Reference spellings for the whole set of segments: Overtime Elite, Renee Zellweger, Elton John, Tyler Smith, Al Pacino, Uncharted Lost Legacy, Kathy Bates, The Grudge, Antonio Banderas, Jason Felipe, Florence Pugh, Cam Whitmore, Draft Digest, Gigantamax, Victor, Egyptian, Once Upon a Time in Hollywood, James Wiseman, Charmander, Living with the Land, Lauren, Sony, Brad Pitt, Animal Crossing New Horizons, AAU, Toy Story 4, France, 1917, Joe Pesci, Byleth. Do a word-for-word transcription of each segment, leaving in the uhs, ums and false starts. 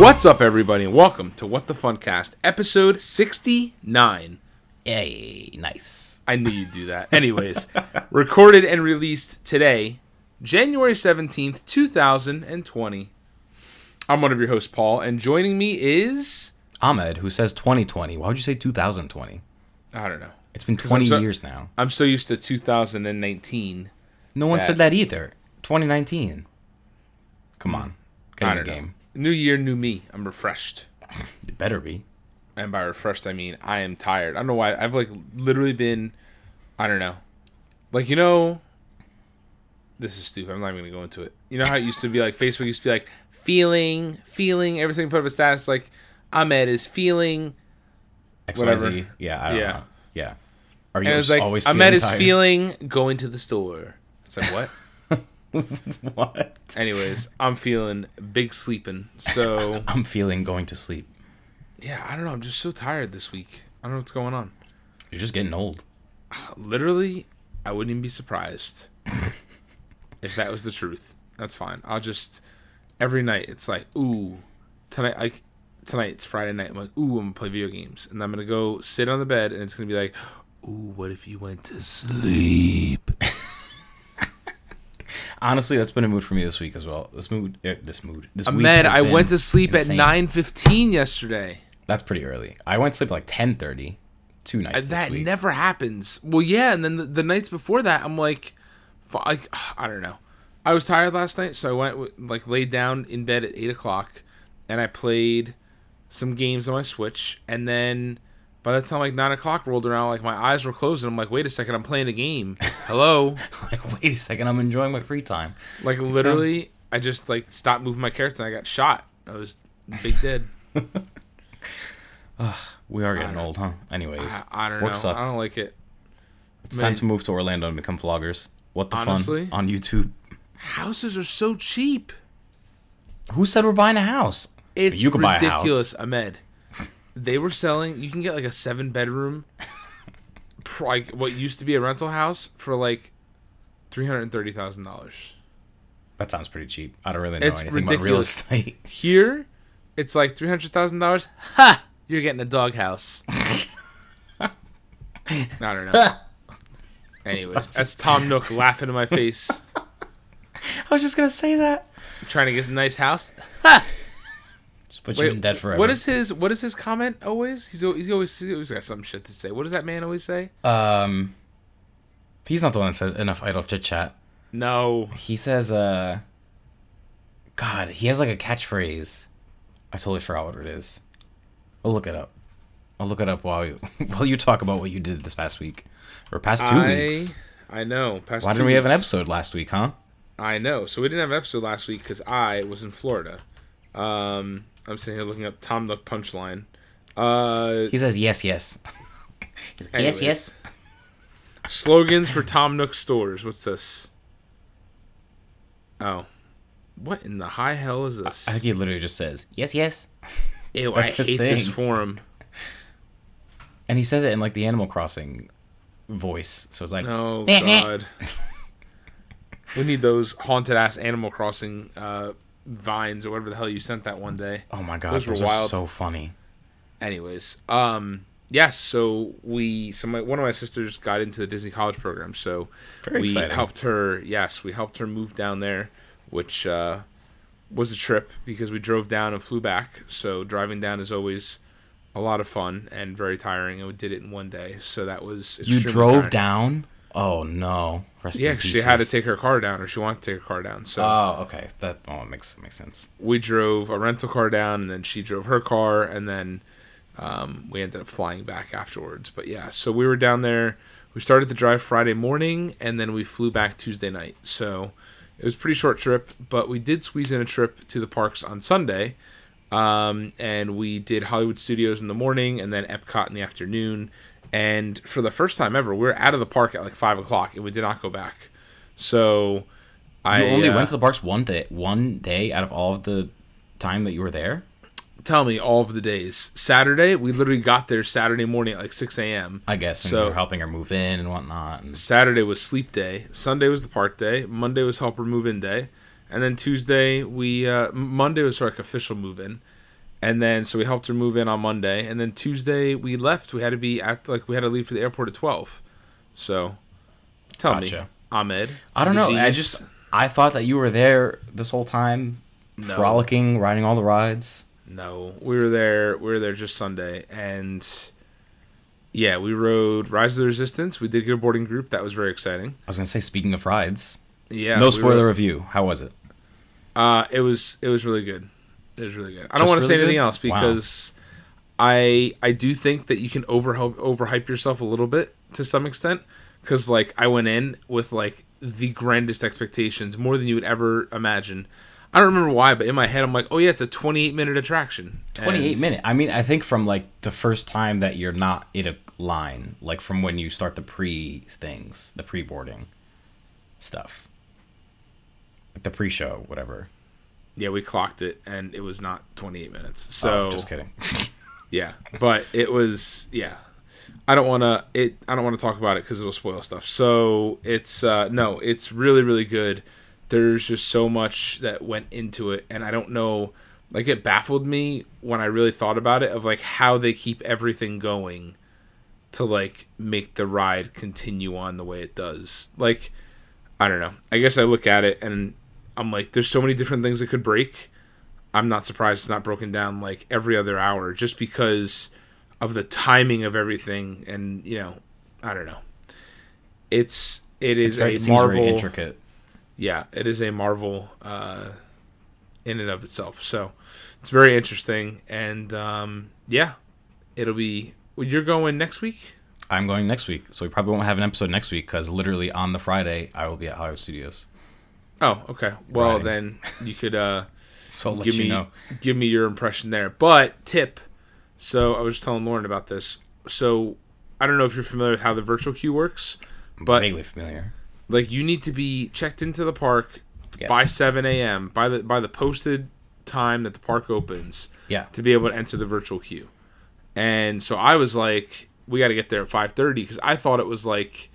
What's up, everybody, and welcome to What the Funcast, episode sixty-nine. Yay, nice. I knew you'd do that. Anyways, recorded and released today, January seventeenth, two thousand twenty. I'm one of your hosts, Paul, and joining me is... Ahmed, who says twenty twenty. Why would you say two thousand twenty? I don't know. It's been twenty so, years now. I'm so used to two thousand nineteen. No one that... said that either. twenty nineteen. Come on. Get in the game. Know. New year, new me. I'm refreshed. It better be. And by refreshed, I mean I am tired. I don't know why. I've like literally been, I don't know. Like, you know, this is stupid. I'm not even going to go into it. You know how it used to be like Facebook used to be like feeling, feeling, everything put up a status like Ahmed is feeling X Y Z. Whatever. Yeah, I don't yeah. know. Yeah. Are you like, always feeling Ahmed is tired? Feeling going to the store. It's like, what? What? Anyways, I'm feeling big sleeping. So I'm feeling going to sleep. Yeah, I don't know. I'm just so tired this week. I don't know what's going on. You're just getting old. Literally, I wouldn't even be surprised if that was the truth. That's fine. I'll just every night it's like, ooh, tonight like tonight it's Friday night. I'm like, ooh, I'm gonna play video games, and I'm gonna go sit on the bed, and it's gonna be like, ooh, what if you went to sleep? Honestly, that's been a mood for me this week as well. This mood, uh, this mood, this Ahmed, week. Ahmed, I went to sleep insane. At nine fifteen yesterday. That's pretty early. I went to sleep at like ten thirty, two nights. That this week. Never happens. Well, yeah, and then the, the nights before that, I'm like, like, I don't know. I was tired last night, so I went like laid down in bed at eight o'clock, and I played some games on my Switch, and then by the time like nine o'clock rolled around, like my eyes were closed, and I'm like, wait a second, I'm playing a game. Hello? Like, wait a second, I'm enjoying my free time. Like literally, yeah. I just like stopped moving my character, and I got shot. I was big dead. uh, we are getting old, huh? Anyways, I, I don't work know. Sucks. I don't like it. It's Man. Time to move to Orlando and become vloggers. What the Honestly, fun on YouTube? Houses are so cheap. Who said we're buying a house? It's you can ridiculous, buy a house. Ahmed. They were selling, you can get like a seven bedroom, like what used to be a rental house for like three hundred thirty thousand dollars. That sounds pretty cheap. I don't really know it's anything ridiculous. About real estate. Here, it's like three hundred thousand dollars. Ha! You're getting a doghouse. I don't know. Anyways, that's Tom Nook laughing in my face. I was just going to say that. Trying to get a nice house. Ha! Just put Wait, you in debt forever. What is his What is his comment always? He's always, he's always he's always got some shit to say. What does that man always say? Um, he's not the one that says enough idle chit chat. No, he says uh, God, he has like a catchphrase. I totally forgot what it is. I'll look it up. I'll look it up while you while you talk about what you did this past week or past two I, weeks. I know. Past Why two didn't we weeks. Have an episode last week, huh? I know. So we didn't have an episode last week because I was in Florida. Um. I'm sitting here looking up Tom Nook punchline. Uh, he says yes, yes. He's like, yes, yes. Slogans for Tom Nook stores. What's this? Oh, what in the high hell is this? I think he literally just says yes, yes. Ew, I hate thing. This forum. And he says it in like the Animal Crossing voice, so it's like, oh god. We need those haunted ass Animal Crossing. Uh, Vines or whatever the hell you sent that one day. Oh my god, those, those were wild. Are so funny. Anyways, um, yes. Yeah, so we, so my, one of my sisters got into the Disney college program, so Very we exciting. helped her. Yes, we helped her move down there, which uh, was a trip because we drove down and flew back. So driving down is always a lot of fun and very tiring, and we did it in one day. So that was you drove tiring. Down. Oh no! Rest yeah, she had to take her car down, or she wanted to take her car down. So, oh, okay, that oh makes makes sense. We drove a rental car down, and then she drove her car, and then um, we ended up flying back afterwards. But yeah, so we were down there. We started the drive Friday morning, and then we flew back Tuesday night. So it was a pretty short trip, but we did squeeze in a trip to the parks on Sunday, um, and we did Hollywood Studios in the morning, and then Epcot in the afternoon. And for the first time ever, we were out of the park at like five o'clock, and we did not go back. So, I you only uh, went to the parks one day, one day out of all of the time that you were there. Tell me all of the days. Saturday, we literally got there Saturday morning at like six a m. I guess. And so we were helping her move in and whatnot. And... Saturday was sleep day. Sunday was the park day. Monday was help her move in day, and then Tuesday we uh, Monday was like official move in, And then, so we helped her move in on Monday. And then Tuesday, we left. We had to be at, like, we had to leave for the airport at twelve. So, tell gotcha. me, Ahmed. I don't know. Genius. I just, I thought that you were there this whole time, no. frolicking, riding all the rides. No, we were there, we were there just Sunday. And, yeah, we rode Rise of the Resistance. We did get a boarding group. That was very exciting. I was going to say, speaking of rides. Yeah. No we spoiler were, review. How was it? Uh, it was, it was really good. It was really good. I Just don't want to really say anything good? else because wow. I I do think that you can over overhype yourself a little bit to some extent, because like I went in with like the grandest expectations, more than you would ever imagine. I don't remember why, but in my head I'm like, oh yeah, it's a twenty-eight minute attraction. twenty-eight minute. I mean, I think from like the first time that you're not in a line, like from when you start the pre things, the pre boarding stuff, like the pre show, whatever. Yeah, we clocked it, and it was not twenty-eight minutes. So oh, just kidding. yeah, but it was yeah. I don't want to it. I don't want to talk about it because it'll spoil stuff. So it's uh, no, it's really really good. There's just so much that went into it, and I don't know. Like it baffled me when I really thought about it of like how they keep everything going to like make the ride continue on the way it does. Like I don't know. I guess I look at it and. I'm like, there's so many different things that could break. I'm not surprised it's not broken down like every other hour just because of the timing of everything. And, you know, I don't know. It's, it is it's very, a it Marvel. Very intricate. Yeah, it is a Marvel uh, in and of itself. So it's very interesting. And um, yeah, it'll be, well, you're going next week? I'm going next week. So we probably won't have an episode next week because literally on the Friday, I will be at Hollywood Studios. Oh, okay. Well, right. Then you could uh, so give, me, you know. give me your impression there. But, tip. So, I was just telling Lauren about this. So, I don't know if you're familiar with how the virtual queue works. But I'm vaguely familiar. Like, you need to be checked into the park yes. by seven a.m., by the by the posted time that the park opens yeah. to be able to enter the virtual queue. And so, I was like, we got to get there at five thirty because I thought it was like...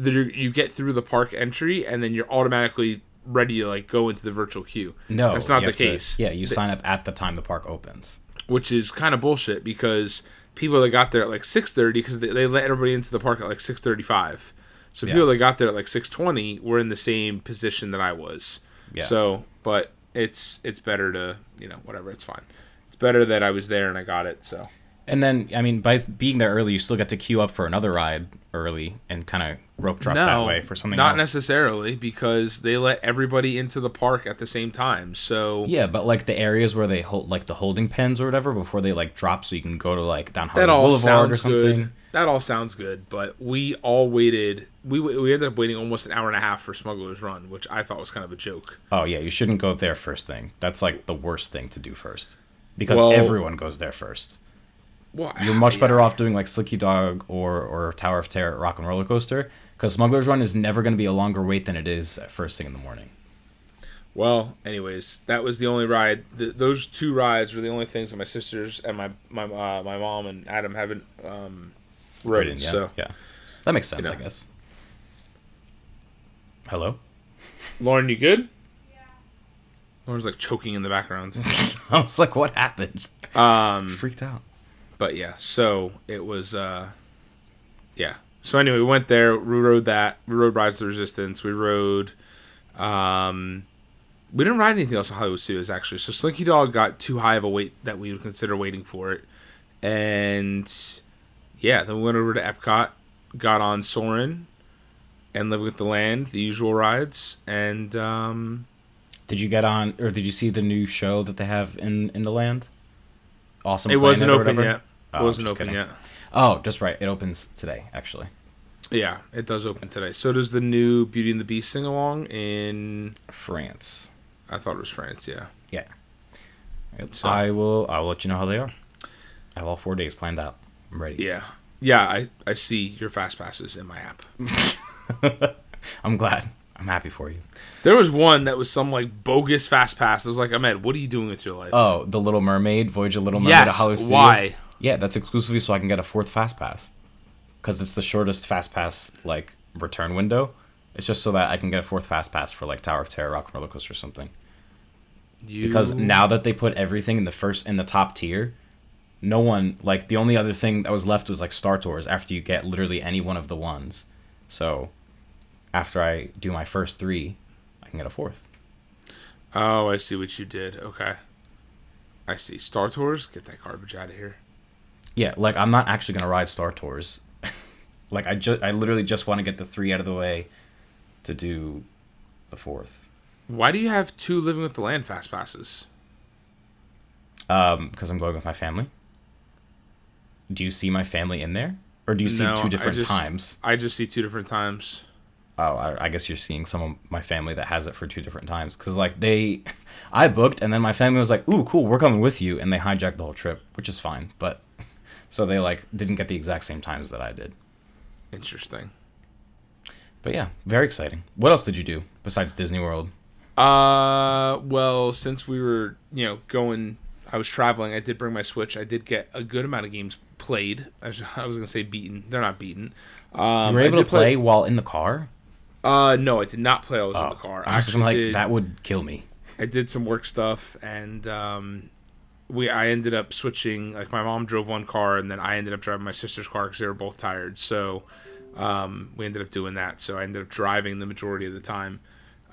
You get through the park entry, and then you're automatically ready to like go into the virtual queue. No, that's not the case. To, yeah, you they, sign up at the time the park opens, which is kind of bullshit because people that got there at like six thirty because they, they let everybody into the park at like six thirty-five. So yeah. people that got there at like six twenty were in the same position that I was. Yeah. So, but it's it's better to you know whatever it's fine. It's better that I was there and I got it. So. And then, I mean, by being there early, you still get to queue up for another ride early and kind of rope drop no, that way for something not else. Not necessarily, because they let everybody into the park at the same time, so... Yeah, but, like, the areas where they hold, like, the holding pens or whatever before they, like, drop so you can go to, like, down Hollywood Boulevard or something. Good. That all sounds good, but we all waited... We we ended up waiting almost an hour and a half for Smuggler's Run, which I thought was kind of a joke. Oh, yeah, you shouldn't go there first thing. That's, like, the worst thing to do first, because well, everyone goes there first. Well, You're much yeah. better off doing like Slinky Dog or, or Tower of Terror at Rock and Roller Coaster because Smuggler's Run is never going to be a longer wait than it is at first thing in the morning. Well, anyways, that was the only ride. The, those two rides were the only things that my sisters and my my uh, my mom and Adam haven't um, ridden. Right yeah, so yeah, that makes sense, you know. I guess. Hello, Lauren, you good? Yeah. Lauren's like choking in the background. I was like, what happened? Um, freaked out. But yeah, so it was, uh, yeah. So anyway, we went there, we rode that, we rode Rise of the Resistance, we rode, um, we didn't ride anything else at Hollywood Studios, actually. So Slinky Dog got too high of a wait that we would consider waiting for it. And yeah, then we went over to Epcot, got on Soarin' and Living with the Land, the usual rides. And, um... Did you get on, or did you see the new show that they have in, in the land? Awesome. It wasn't open yet. Oh, it wasn't open kidding. yet. Oh, just right. It opens today, actually. Yeah, it does open today. So does the new Beauty and the Beast sing-along in... France. I thought it was France, yeah. Yeah. So, I will I'll let you know how they are. I have all four days planned out. I'm ready. Yeah. Yeah, I, I see your fast passes in my app. I'm glad. I'm happy for you. There was one that was some like bogus fast pass. I was like, Ahmed, what are you doing with your life? Oh, The Little Mermaid, Voyage of Little Mermaid yes, at Hollywood Studios. Why? Yeah, that's exclusively so I can get a fourth fast pass. Because it's the shortest fast pass like return window. It's just so that I can get a fourth fast pass for like Tower of Terror, Rock and Roller Coaster or something. You... Because now that they put everything in the first in the top tier, no one like the only other thing that was left was like Star Tours after you get literally any one of the ones. So after I do my first three, I can get a fourth. Oh, I see what you did. Okay. I see. Star Tours? Get that garbage out of here. Yeah, like I'm not actually going to ride Star Tours. Like I just I literally just want to get the three out of the way to do the fourth. Why do you have two Living with the Land fast passes? Um, because I'm going with my family. Do you see my family in there? Or do you see no, two different I just, times? I just see two different times. Oh, I, I guess you're seeing some of my family that has it for two different times. Because, like, they... I booked, and then my family was like, ooh, cool, we're coming with you. And they hijacked the whole trip, which is fine. But, so they, like, didn't get the exact same times that I did. Interesting. But, yeah, very exciting. What else did you do besides Disney World? Uh, well, since we were, you know, going... I was traveling. I did bring my Switch. I did get a good amount of games played. I was, I was going to say beaten. They're not beaten. Um, you were able to play, play while in the car? Uh, no, I did not play. I was oh, in the car. I was like, did, that would kill me. I did some work stuff, and um, we. I ended up switching. Like, my mom drove one car, and then I ended up driving my sister's car because they were both tired. So um, we ended up doing that. So I ended up driving the majority of the time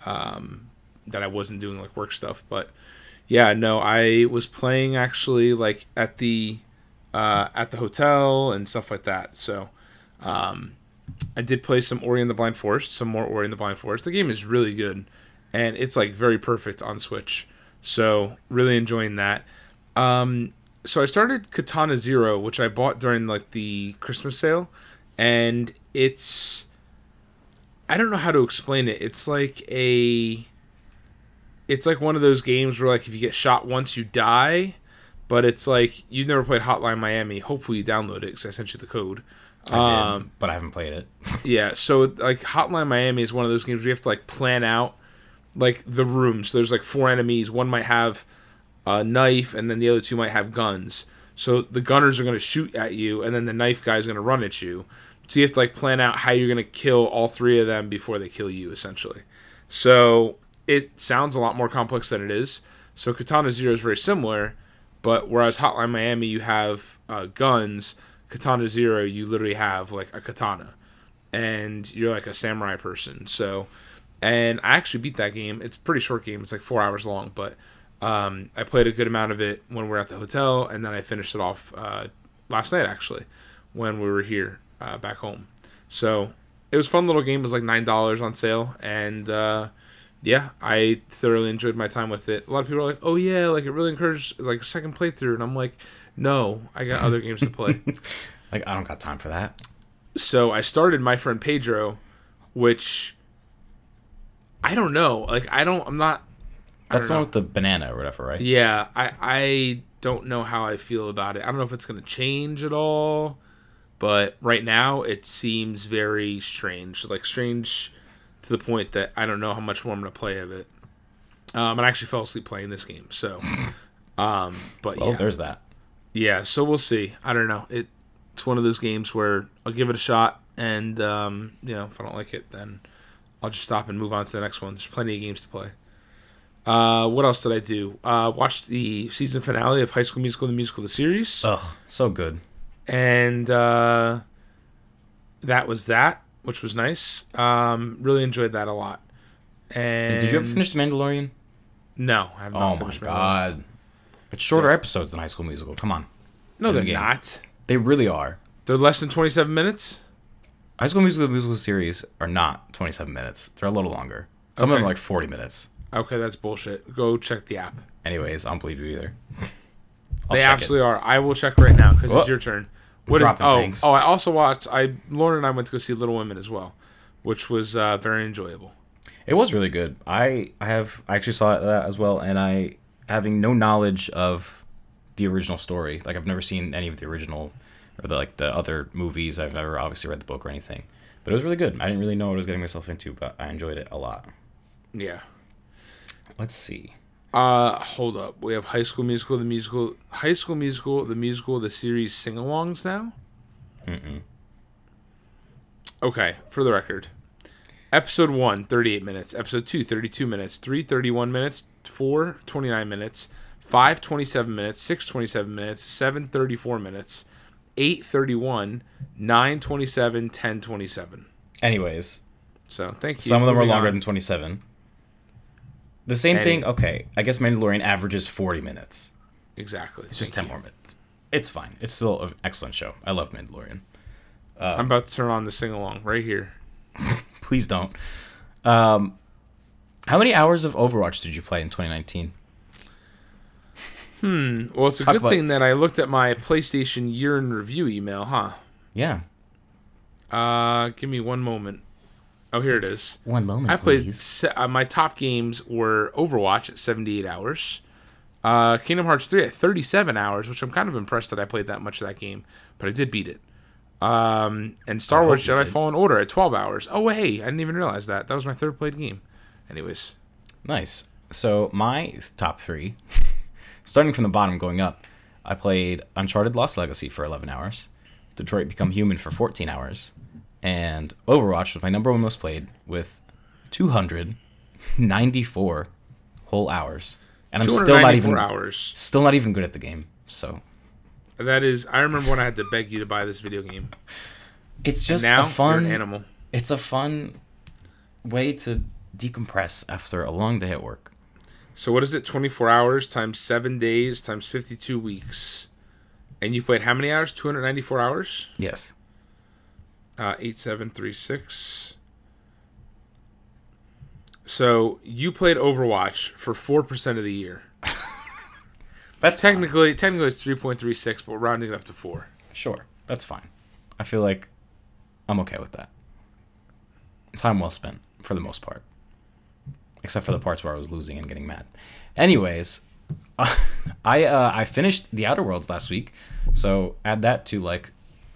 um, that I wasn't doing, like, work stuff. But, yeah, no, I was playing, actually, like, at the uh, at the hotel and stuff like that. So, um I did play some Ori and the Blind Forest, some more Ori and the Blind Forest. The game is really good, and it's, like, very perfect on Switch. So, really enjoying that. Um, so, I started Katana Zero, which I bought during, like, the Christmas sale. And it's... I don't know how to explain it. It's like a... It's like one of those games where, like, if you get shot once, you die. But it's like, you've never played Hotline Miami. Hopefully you download it, because I sent you the code. I um, did, but I haven't played it. Yeah, so, like, Hotline Miami is one of those games where you have to, like, plan out, like, the rooms. So there's, like, four enemies. One might have a knife, and then the other two might have guns. So the gunners are going to shoot at you, and then the knife guy's going to run at you. So you have to, like, plan out how you're going to kill all three of them before they kill you, essentially. So it sounds a lot more complex than it is. So Katana Zero is very similar, but whereas Hotline Miami you have uh, guns... Katana Zero, you literally have, like, a katana. And you're, like, a samurai person. So, and I actually beat that game. It's a pretty short game. It's, like, four hours long. But um, I played a good amount of it when we were at the hotel. And then I finished it off uh, last night, actually, when we were here uh, back home. So, it was a fun little game. It was, like, nine dollars on sale. And, uh, yeah, I thoroughly enjoyed my time with it. A lot of people are like, oh, yeah, like, it really encouraged, like, a second playthrough. And I'm like... No, I got other games to play. Like, I don't got time for that. So I started My Friend Pedro, which I don't know. Like, I don't, I'm not. That's not with the banana or whatever, right? Yeah, I, I don't know how I feel about it. I don't know if it's going to change at all, but right now it seems very strange. Like, strange to the point that I don't know how much more I'm going to play of it. Um, and I actually fell asleep playing this game, so. um, but well, yeah. There's that. Yeah, so we'll see. I don't know. It, it's one of those games where I'll give it a shot, and um, you know, if I don't like it, then I'll just stop and move on to the next one. There's plenty of games to play. Uh, what else did I do? Uh, watched the season finale of High School Musical, the musical, the series. Ugh, so good. And uh, that was that, which was nice. Um, really enjoyed that a lot. And did you ever finish The Mandalorian? No, I have not oh finished Oh, my God. It's shorter episodes than High School Musical. Come on. No, they're not. They really are. They're less than twenty-seven minutes? High School Musical musical series are not twenty-seven minutes. They're a little longer. Some of them are like forty minutes. Okay, that's bullshit. Go check the app. Anyways, I don't believe you either. They absolutely are. I will check right now because it's your turn. What is, oh, oh, I also watched... I Lauren and I went to go see Little Women as well, which was uh, very enjoyable. It was really good. I, I have... I actually saw that as well, and I... having no knowledge of the original story, like I've never seen any of the original or the, like the other movies. I've never obviously read the book or anything, but it was really good. I didn't really know what I was getting myself into, but I enjoyed it a lot. Yeah. Let's see. Uh, hold up. We have High School Musical, the musical, High School Musical, the musical, the series sing-alongs now. Mm-mm. Okay. For the record, Episode one, thirty-eight minutes. Episode two, thirty-two minutes. Three, thirty-one minutes. Four, twenty-nine minutes. Five, twenty-seven minutes. Six, twenty-seven minutes. Seven, thirty-four minutes. Eight, thirty-one. Nine, twenty-seven. Ten, twenty-seven. Anyways. So, thank you. Some of them are longer on. Than twenty-seven. The same and thing, okay, I guess Mandalorian averages forty minutes. Exactly. It's just ten you. more minutes. It's fine. It's still an excellent show. I love Mandalorian. Um, I'm about to turn on the sing-along right here. Please don't. Um, how many hours of Overwatch did you play in twenty nineteen? Hmm. Well, it's a Talk good about... thing that I looked at my PlayStation year-in-review email, huh? Yeah. Uh, give me one moment. Oh, here it is. One moment, I played, please. Se- uh, my top games were Overwatch at seventy-eight hours, uh, Kingdom Hearts three at thirty-seven hours, which I'm kind of impressed that I played that much of that game, but I did beat it. Um, and Star Wars Jedi Fallen Order at twelve hours. Oh, hey, I didn't even realize that. That was my third played game. Anyways. Nice. So my top three, starting from the bottom going up, I played Uncharted Lost Legacy for eleven hours, Detroit Become Human for fourteen hours, and Overwatch was my number one most played with two hundred ninety-four whole hours. And I'm still not even hours. still not even good at the game. So that is, I remember when I had to beg you to buy this video game. It's just now, a fun you're an animal. It's a fun way to decompress after a long day at work. So what is it? twenty-four hours times seven days times fifty-two weeks. And you played how many hours? two hundred ninety-four hours? Yes. Uh, eight seven three six. So you played Overwatch for four percent of the year. That's technically fine. Technically it's three point three six, but we're rounding it up to four. Sure. That's fine. I feel like I'm okay with that. Time well spent for the most part. Except for the parts where I was losing and getting mad. Anyways, uh, I uh, I finished The Outer Worlds last week. So add that to like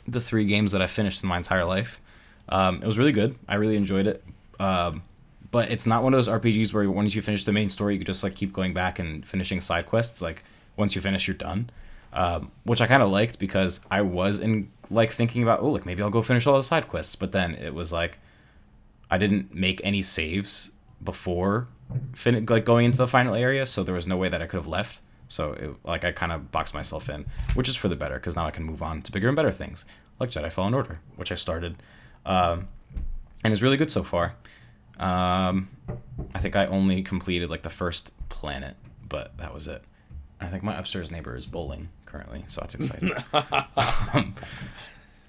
the three games that I finished in my entire life. Um, it was really good. I really enjoyed it. Um, but it's not one of those R P Gs where once you finish the main story, you could just like keep going back and finishing side quests. Like once you finish, you're done. Um, which I kind of liked because I was in like thinking about, oh, like maybe I'll go finish all the side quests. But then it was like, I didn't make any saves before fin- like going into the final area. So there was no way that I could have left. So, it, like, I kind of boxed myself in, which is for the better, because now I can move on to bigger and better things, like Jedi Fallen Order, which I started. Um, and it's really good so far. Um, I think I only completed, like, the first planet, but that was it. I think my upstairs neighbor is bowling currently, so that's exciting. um,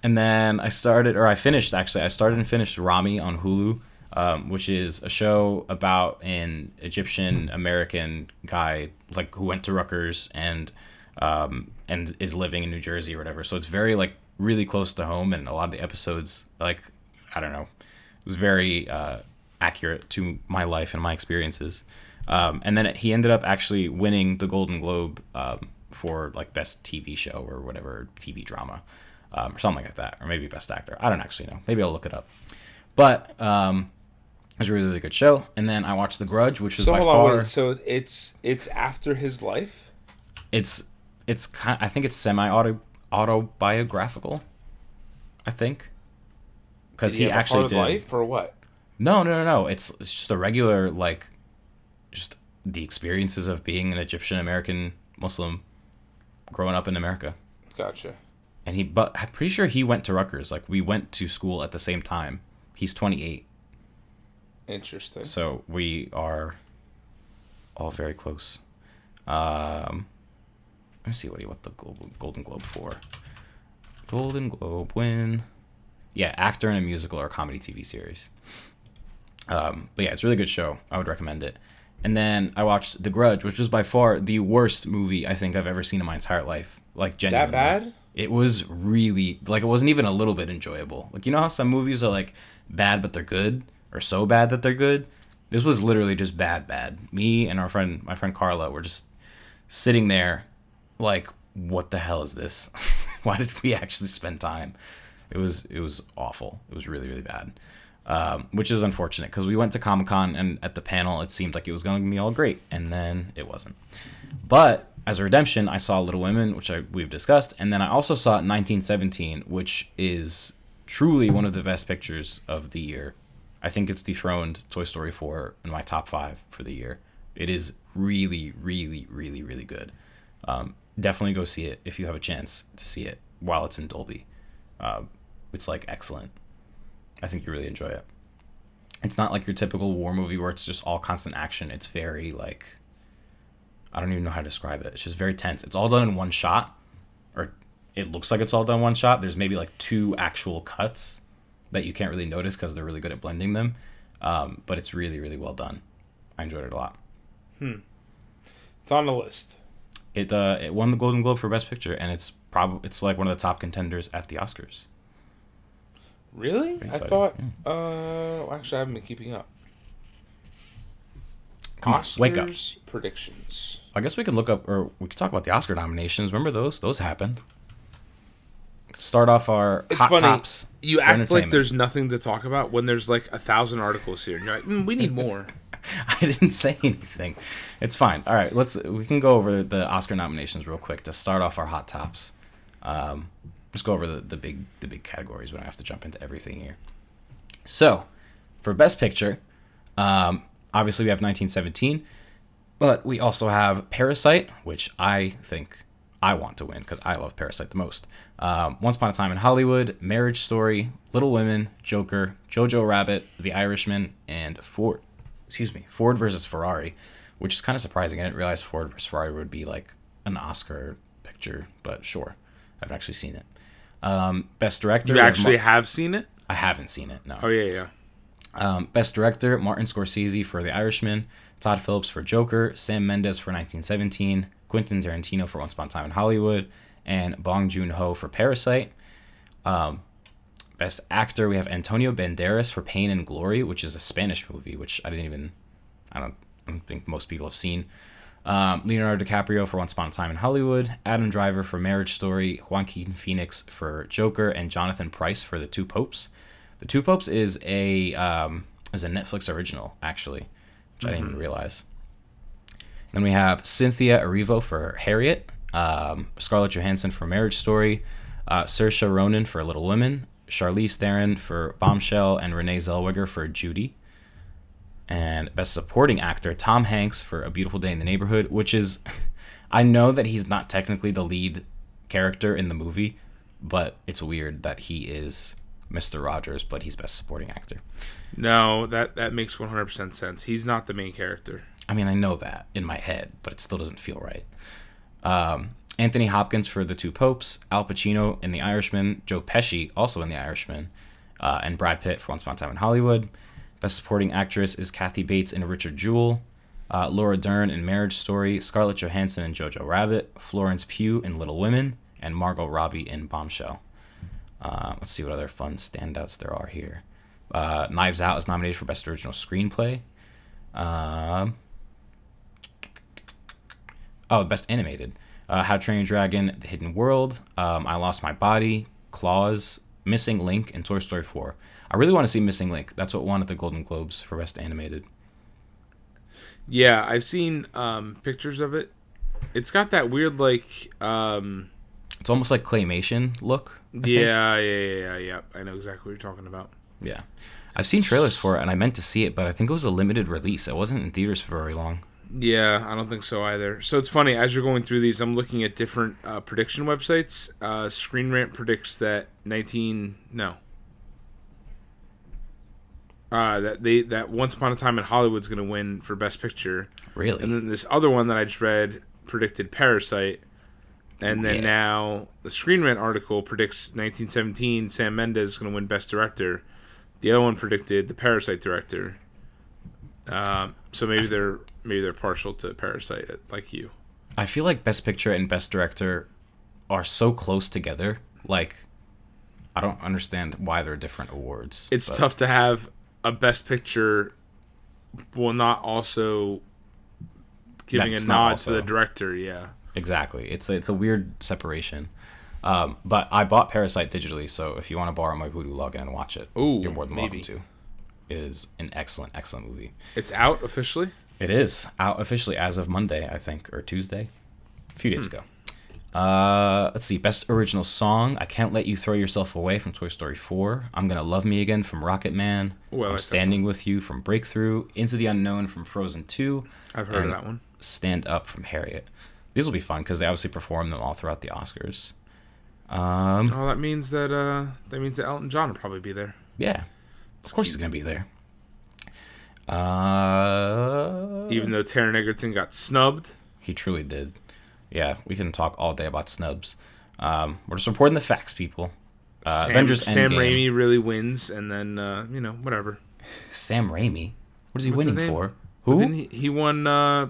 and then I started, or I finished, actually. I started and finished Rami on Hulu, um, which is a show about an Egyptian-American guy like who went to Rutgers and um and is living in New Jersey or whatever. So it's very like really close to home, and a lot of the episodes, like, I don't know, it was very uh accurate to my life and my experiences. Um and then he ended up actually winning the Golden Globe um for like best T V show or whatever, T V drama, um or something like that, or maybe best actor. I don't actually know. Maybe I'll look it up. But um it was a really, really good show. And then I watched The Grudge, which is so by far... Wait, so it's it's after his life? It's, it's kind of, I think it's semi-autobiographical, I think. Because he, he actually did... life or what? No, no, no, no. It's, it's just a regular, like, just the experiences of being an Egyptian-American Muslim growing up in America. Gotcha. And he... But I'm pretty sure he went to Rutgers. Like, we went to school at the same time. He's twenty-eight. Interesting. So we are all very close. Um, let me see what he what the Globe, Golden Globe for. Golden Globe win. Yeah, actor in a musical or comedy T V series. Um, but yeah, it's a really good show. I would recommend it. And then I watched The Grudge, which is by far the worst movie I think I've ever seen in my entire life. Like genuinely. That bad? It was really like it wasn't even a little bit enjoyable. Like you know how some movies are like bad but they're good? Or so bad that they're good. This was literally just bad, bad. Me and our friend, my friend Carla, were just sitting there like, what the hell is this? Why did we actually spend time? It was it was awful. It was really, really bad, um, which is unfortunate because we went to Comic-Con and at the panel, it seemed like it was going to be all great. And then it wasn't. But as a redemption, I saw Little Women, which I, we've discussed. And then I also saw nineteen seventeen, which is truly one of the best pictures of the year. I think it's dethroned Toy Story four in my top five for the year. It is really, really, really, really good. Um, definitely go see it if you have a chance to see it while it's in Dolby. Uh, it's like excellent. I think you really enjoy it. It's not like your typical war movie where it's just all constant action. It's very like, I don't even know how to describe it. It's just very tense. It's all done in one shot, or it looks like it's all done in one shot. There's maybe like two actual cuts that you can't really notice because they're really good at blending them. Um, but it's really, really well done. I enjoyed it a lot. Hmm. It's on the list. It uh, it won the Golden Globe for Best Picture, and it's probably it's like one of the top contenders at the Oscars. Really? I thought... Yeah. Uh, well, actually, I haven't been keeping up. Come on, Oscars wake up. Predictions. I guess we could look up, or we could talk about the Oscar nominations. Remember those? Those happened. Start off our it's hot funny. tops. You act like there's nothing to talk about when there's like a thousand articles here. And you're like, mm, we need more. I didn't say anything. It's fine. All right, let's. We can go over the Oscar nominations real quick to start off our hot tops. Um... Just go over the, the big the big categories. We don't have to jump into everything here. So, for Best Picture, um, obviously we have nineteen seventeen, but we also have Parasite, which I think I want to win because I love Parasite the most. Um, Once Upon a Time in Hollywood, Marriage Story, Little Women, Joker, Jojo Rabbit, The Irishman, and Ford. Excuse me, Ford versus Ferrari, which is kind of surprising. I didn't realize Ford versus Ferrari would be like an Oscar picture, but sure, I've actually seen it. Um, Best Director. You actually Mar- have seen it? I haven't seen it, no. Oh, yeah, yeah. Um, Best Director, Martin Scorsese for The Irishman, Todd Phillips for Joker, Sam Mendes for nineteen seventeen, Quentin Tarantino for Once Upon a Time in Hollywood, and Bong Joon-ho for Parasite. Um, Best Actor, we have Antonio Banderas for Pain and Glory, which is a Spanish movie, which I didn't even, I don't, I don't think most people have seen. Um, Leonardo DiCaprio for Once Upon a Time in Hollywood, Adam Driver for Marriage Story, Joaquin Phoenix for Joker, and Jonathan Pryce for The Two Popes. The Two Popes is a um, is a Netflix original, actually, which mm-hmm. I didn't even realize. And then we have Cynthia Erivo for Harriet, um, Scarlett Johansson for Marriage Story, uh, Saoirse Ronan for Little Women, Charlize Theron for Bombshell, and Renee Zellweger for Judy. And Best Supporting Actor, Tom Hanks for A Beautiful Day in the Neighborhood, which is, I know that he's not technically the lead character in the movie, but it's weird that he is Mister Rogers, but he's Best Supporting Actor. No, that, that makes one hundred percent sense. He's not the main character. I mean, I know that in my head, but it still doesn't feel right. Um, Anthony Hopkins for The Two Popes, Al Pacino in The Irishman, Joe Pesci also in The Irishman, uh, and Brad Pitt for Once Upon a Time in Hollywood. Best Supporting Actress is Kathy Bates in Richard Jewell, uh, Laura Dern in Marriage Story, Scarlett Johansson in Jojo Rabbit, Florence Pugh in Little Women, and Margot Robbie in Bombshell. Uh, let's see what other fun standouts there are here. Uh, Knives Out is nominated for Best Original Screenplay. Uh, oh, Best Animated. Uh, How to Train Your Dragon, The Hidden World, um, I Lost My Body, Claws, Missing Link, and Toy Story four. I really want to see Missing Link. That's what won at the Golden Globes for Best Animated. Yeah, I've seen um, pictures of it. It's got that weird, like... Um, it's almost like claymation look. Yeah, yeah, yeah, yeah, yeah. I know exactly what you're talking about. Yeah. I've seen trailers for it, and I meant to see it, but I think it was a limited release. It wasn't in theaters for very long. Yeah, I don't think so either. So it's funny, as you're going through these, I'm looking at different uh, prediction websites. Uh, Screen Rant predicts that nineteen... No. Uh, that they that Once Upon a Time in Hollywood's going to win for Best Picture. Really? And then this other one that I just read predicted Parasite. And then yeah. now the Screen Rant article predicts nineteen seventeen, Sam Mendes is going to win Best Director. The other one predicted the Parasite director. Um, so maybe they're maybe they're partial to Parasite, like you. I feel like Best Picture and Best Director are so close together. Like, I don't understand why they're different awards. It's but. tough to have... a Best Picture will not also giving That's a nod to the director, yeah. Exactly. It's a, it's a weird separation. Um, but I bought Parasite digitally, so if you want to borrow my Voodoo login and watch it, Ooh, you're more than maybe. welcome to. It is an excellent, excellent movie. It's out officially? It is out officially as of Monday, I think, or Tuesday, a few days hmm. ago. Uh, let's see, Best Original Song, I Can't Let You Throw Yourself Away from Toy Story four, I'm Gonna Love Me Again from Rocket Man, Ooh, I'm like Standing With You from Breakthrough, Into the Unknown from Frozen two, I've heard of that one, Stand Up from Harriet. These will be fun because they obviously perform them all throughout the Oscars. Um, oh, that means that uh, that means that Elton John will probably be there. Yeah, of course he's gonna be there. Uh, Even though Taron Egerton got snubbed, he truly did. Yeah, we can talk all day about snubs. Um, we're just reporting the facts, people. Uh, Sam, Avengers Endgame. Sam Raimi really wins, and then uh, you know whatever. Sam Raimi, what is he What's winning for? Who he, he won uh,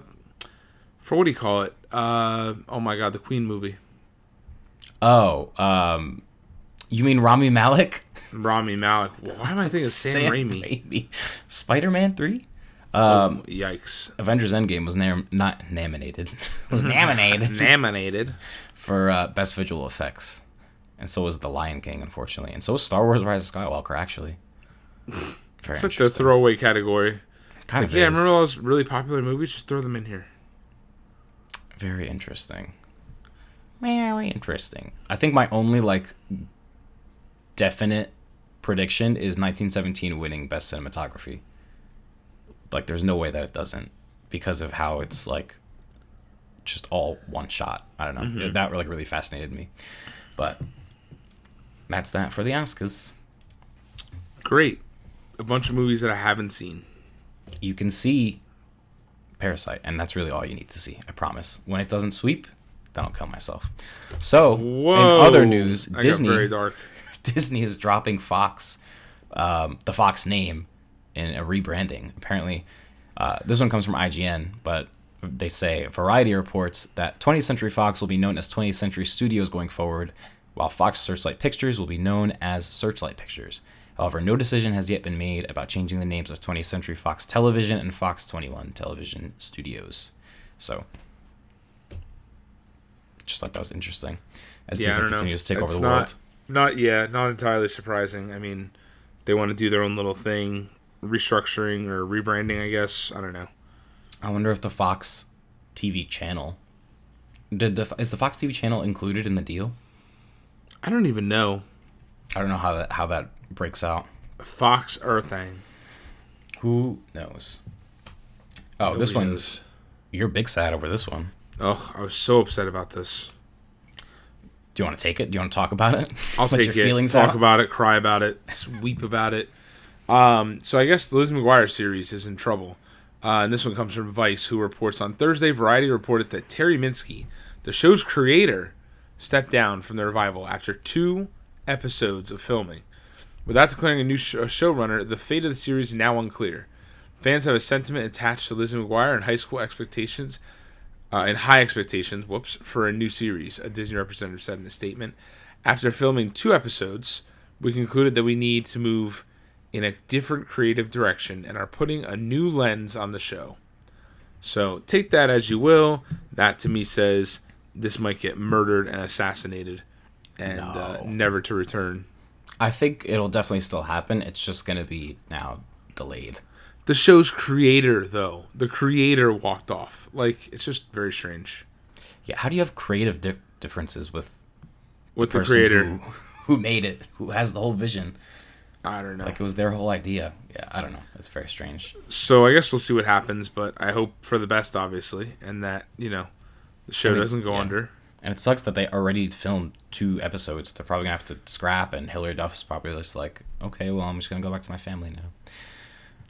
for? What do you call it? Uh, oh my God, the Queen movie. Oh, um, you mean Rami Malek? Rami Malek. Why am I thinking of Sam, Sam Raimi? Raimi? Spider-Man three? Um, oh, yikes. Avengers Endgame was nam- not nominated. was nominated. nominated. For uh, Best Visual Effects. And so was The Lion King, unfortunately. And so was Star Wars Rise of Skywalker, actually. Very it's like the throwaway category. Kind it's of like, Yeah, I remember all those really popular movies? Just throw them in here. Very interesting. Very interesting. I think my only like definite prediction is nineteen seventeen winning Best Cinematography. Like, there's no way that it doesn't because of how it's like just all one shot. I don't know. Mm-hmm. That like really fascinated me. But that's that for the Oscars. Great. A bunch of movies that I haven't seen. You can see Parasite, and that's really all you need to see. I promise. When it doesn't sweep, then I'll kill myself. So, Whoa. in other news, I Disney got very dark. Disney is dropping Fox, um, the Fox name, in a rebranding. Apparently, uh, this one comes from I G N, but they say Variety reports that twentieth Century Fox will be known as twentieth Century Studios going forward, while Fox Searchlight Pictures will be known as Searchlight Pictures. However, no decision has yet been made about changing the names of twentieth Century Fox Television and Fox twenty-one Television Studios. So... just thought that was interesting as yeah, Disney continues to take it's over the not, world. Not yeah, not entirely surprising. I mean, they want to do their own little thing, restructuring or rebranding, I guess. I don't know. I wonder if the Fox T V channel did the is the Fox T V channel included in the deal? I don't even know. I don't know how that how that breaks out. Fox or thing. Who knows? Oh, Nobody this one's knows. You're big sad over this one. Oh, I was so upset about this. Do you want to take it? Do you want to talk about it? I'll take your it. Feelings talk out? about it, cry about it, sweep about it. Um, so I guess the Liz McGuire series is in trouble. Uh, and this one comes from Vice, who reports on Thursday, Variety reported that Terry Minsky, the show's creator, stepped down from the revival after two episodes of filming. Without declaring a new sh- showrunner, the fate of the series is now unclear. Fans have a sentiment attached to Liz McGuire and high school expectations Uh, and high expectations, whoops, for a new series, a Disney representative said in a statement. After filming two episodes, we concluded that we need to move in a different creative direction and are putting a new lens on the show. So take that as you will. That to me says this might get murdered and assassinated and no. uh, never to return. I think it'll definitely still happen. It's just going to be now delayed. The show's creator, though, the creator walked off. Like, it's just very strange. Yeah, how do you have creative di- differences with with the, the creator who, who made it, who has the whole vision? I don't know. Like, it was their whole idea. Yeah, I don't know. It's very strange. So I guess we'll see what happens, but I hope for the best, obviously, and that, you know, the show I mean, doesn't go yeah. under. And it sucks that they already filmed two episodes. They're probably going to have to scrap, and Hilary Duff's probably just like, okay, well, I'm just going to go back to my family now.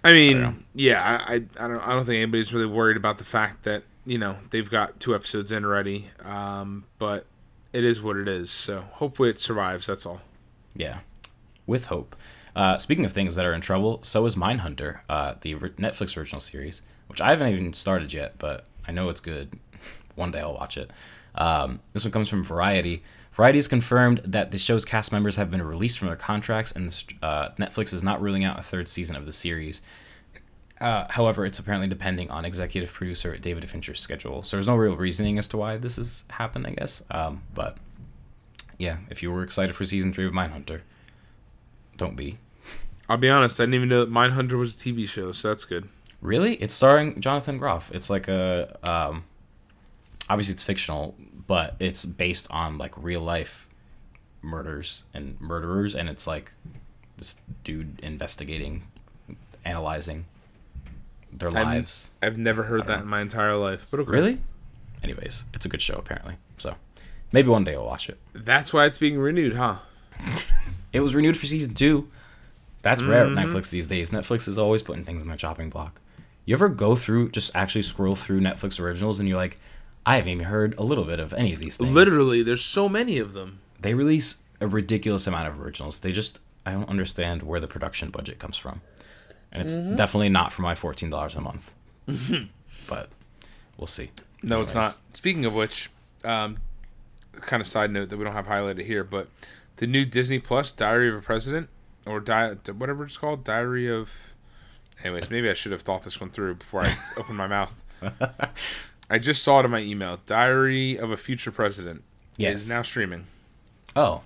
I mean, I yeah, I, I don't, I don't think anybody's really worried about the fact that you know they've got two episodes in already. Um, but it is what it is. So hopefully it survives. That's all. Yeah, with hope. Uh, speaking of things that are in trouble, so is Mindhunter, uh, the Netflix original series, which I haven't even started yet, but I know it's good. One day I'll watch it. Um, this one comes from Variety. Variety has confirmed that the show's cast members have been released from their contracts, and uh, Netflix is not ruling out a third season of the series. Uh, however, it's apparently depending on executive producer David Fincher's schedule. So there's no real reasoning as to why this has happened, I guess. Um, but, yeah, if you were excited for season three of Mindhunter, don't be. I'll be honest, I didn't even know that Mindhunter was a T V show, so that's good. Really? It's starring Jonathan Groff. It's like a... Um, obviously, it's fictional, but it's based on like real life murders and murderers, and it's like this dude investigating, analyzing their lives. I've, I've never heard that know. in my entire life. But okay. Really? Anyways, it's a good show apparently. So maybe one day I'll watch it. That's why it's being renewed, huh? It was renewed for season two. That's mm-hmm. rare at Netflix these days. Netflix is always putting things on their chopping block. You ever go through, just actually scroll through Netflix originals and you're like, I haven't even heard a little bit of any of these things. Literally, there's so many of them. They release a ridiculous amount of originals. They just, I don't understand where the production budget comes from. And it's mm-hmm. definitely not for my fourteen dollars a month. Mm-hmm. But we'll see. No, Anyways. It's not. Speaking of which, um, kind of side note that we don't have highlighted here, but the new Disney Plus, Diary of a President, or Di- whatever it's called, Diary of... Anyways, maybe I should have thought this one through before I opened my mouth. I just saw it in my email. Diary of a Future President. Yes. Is now streaming. Oh.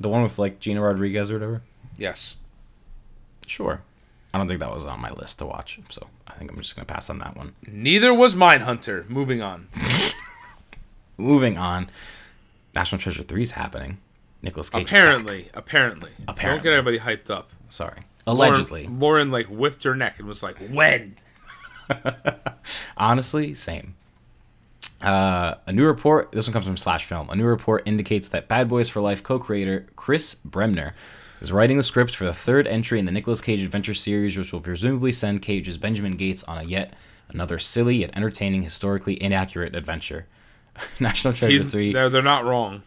The one with, like, Gina Rodriguez or whatever? Yes. Sure. I don't think that was on my list to watch, so I think I'm just going to pass on that one. Neither was Mindhunter. Moving on. Moving on. National Treasure three is happening. Nicolas Cage. Apparently. Apparently. Apparently. Don't get everybody hyped up. Sorry. Allegedly. Lauren, Lauren, like, whipped her neck and was like, when? Honestly, same. Uh, a new report, this one comes from Slash Film. A new report indicates that Bad Boys for Life co-creator Chris Bremner is writing the script for the third entry in the Nicolas Cage adventure series, which will presumably send Cage's Benjamin Gates on a yet another silly yet entertaining, historically inaccurate adventure. National Treasure He's, three. They're, they're not wrong.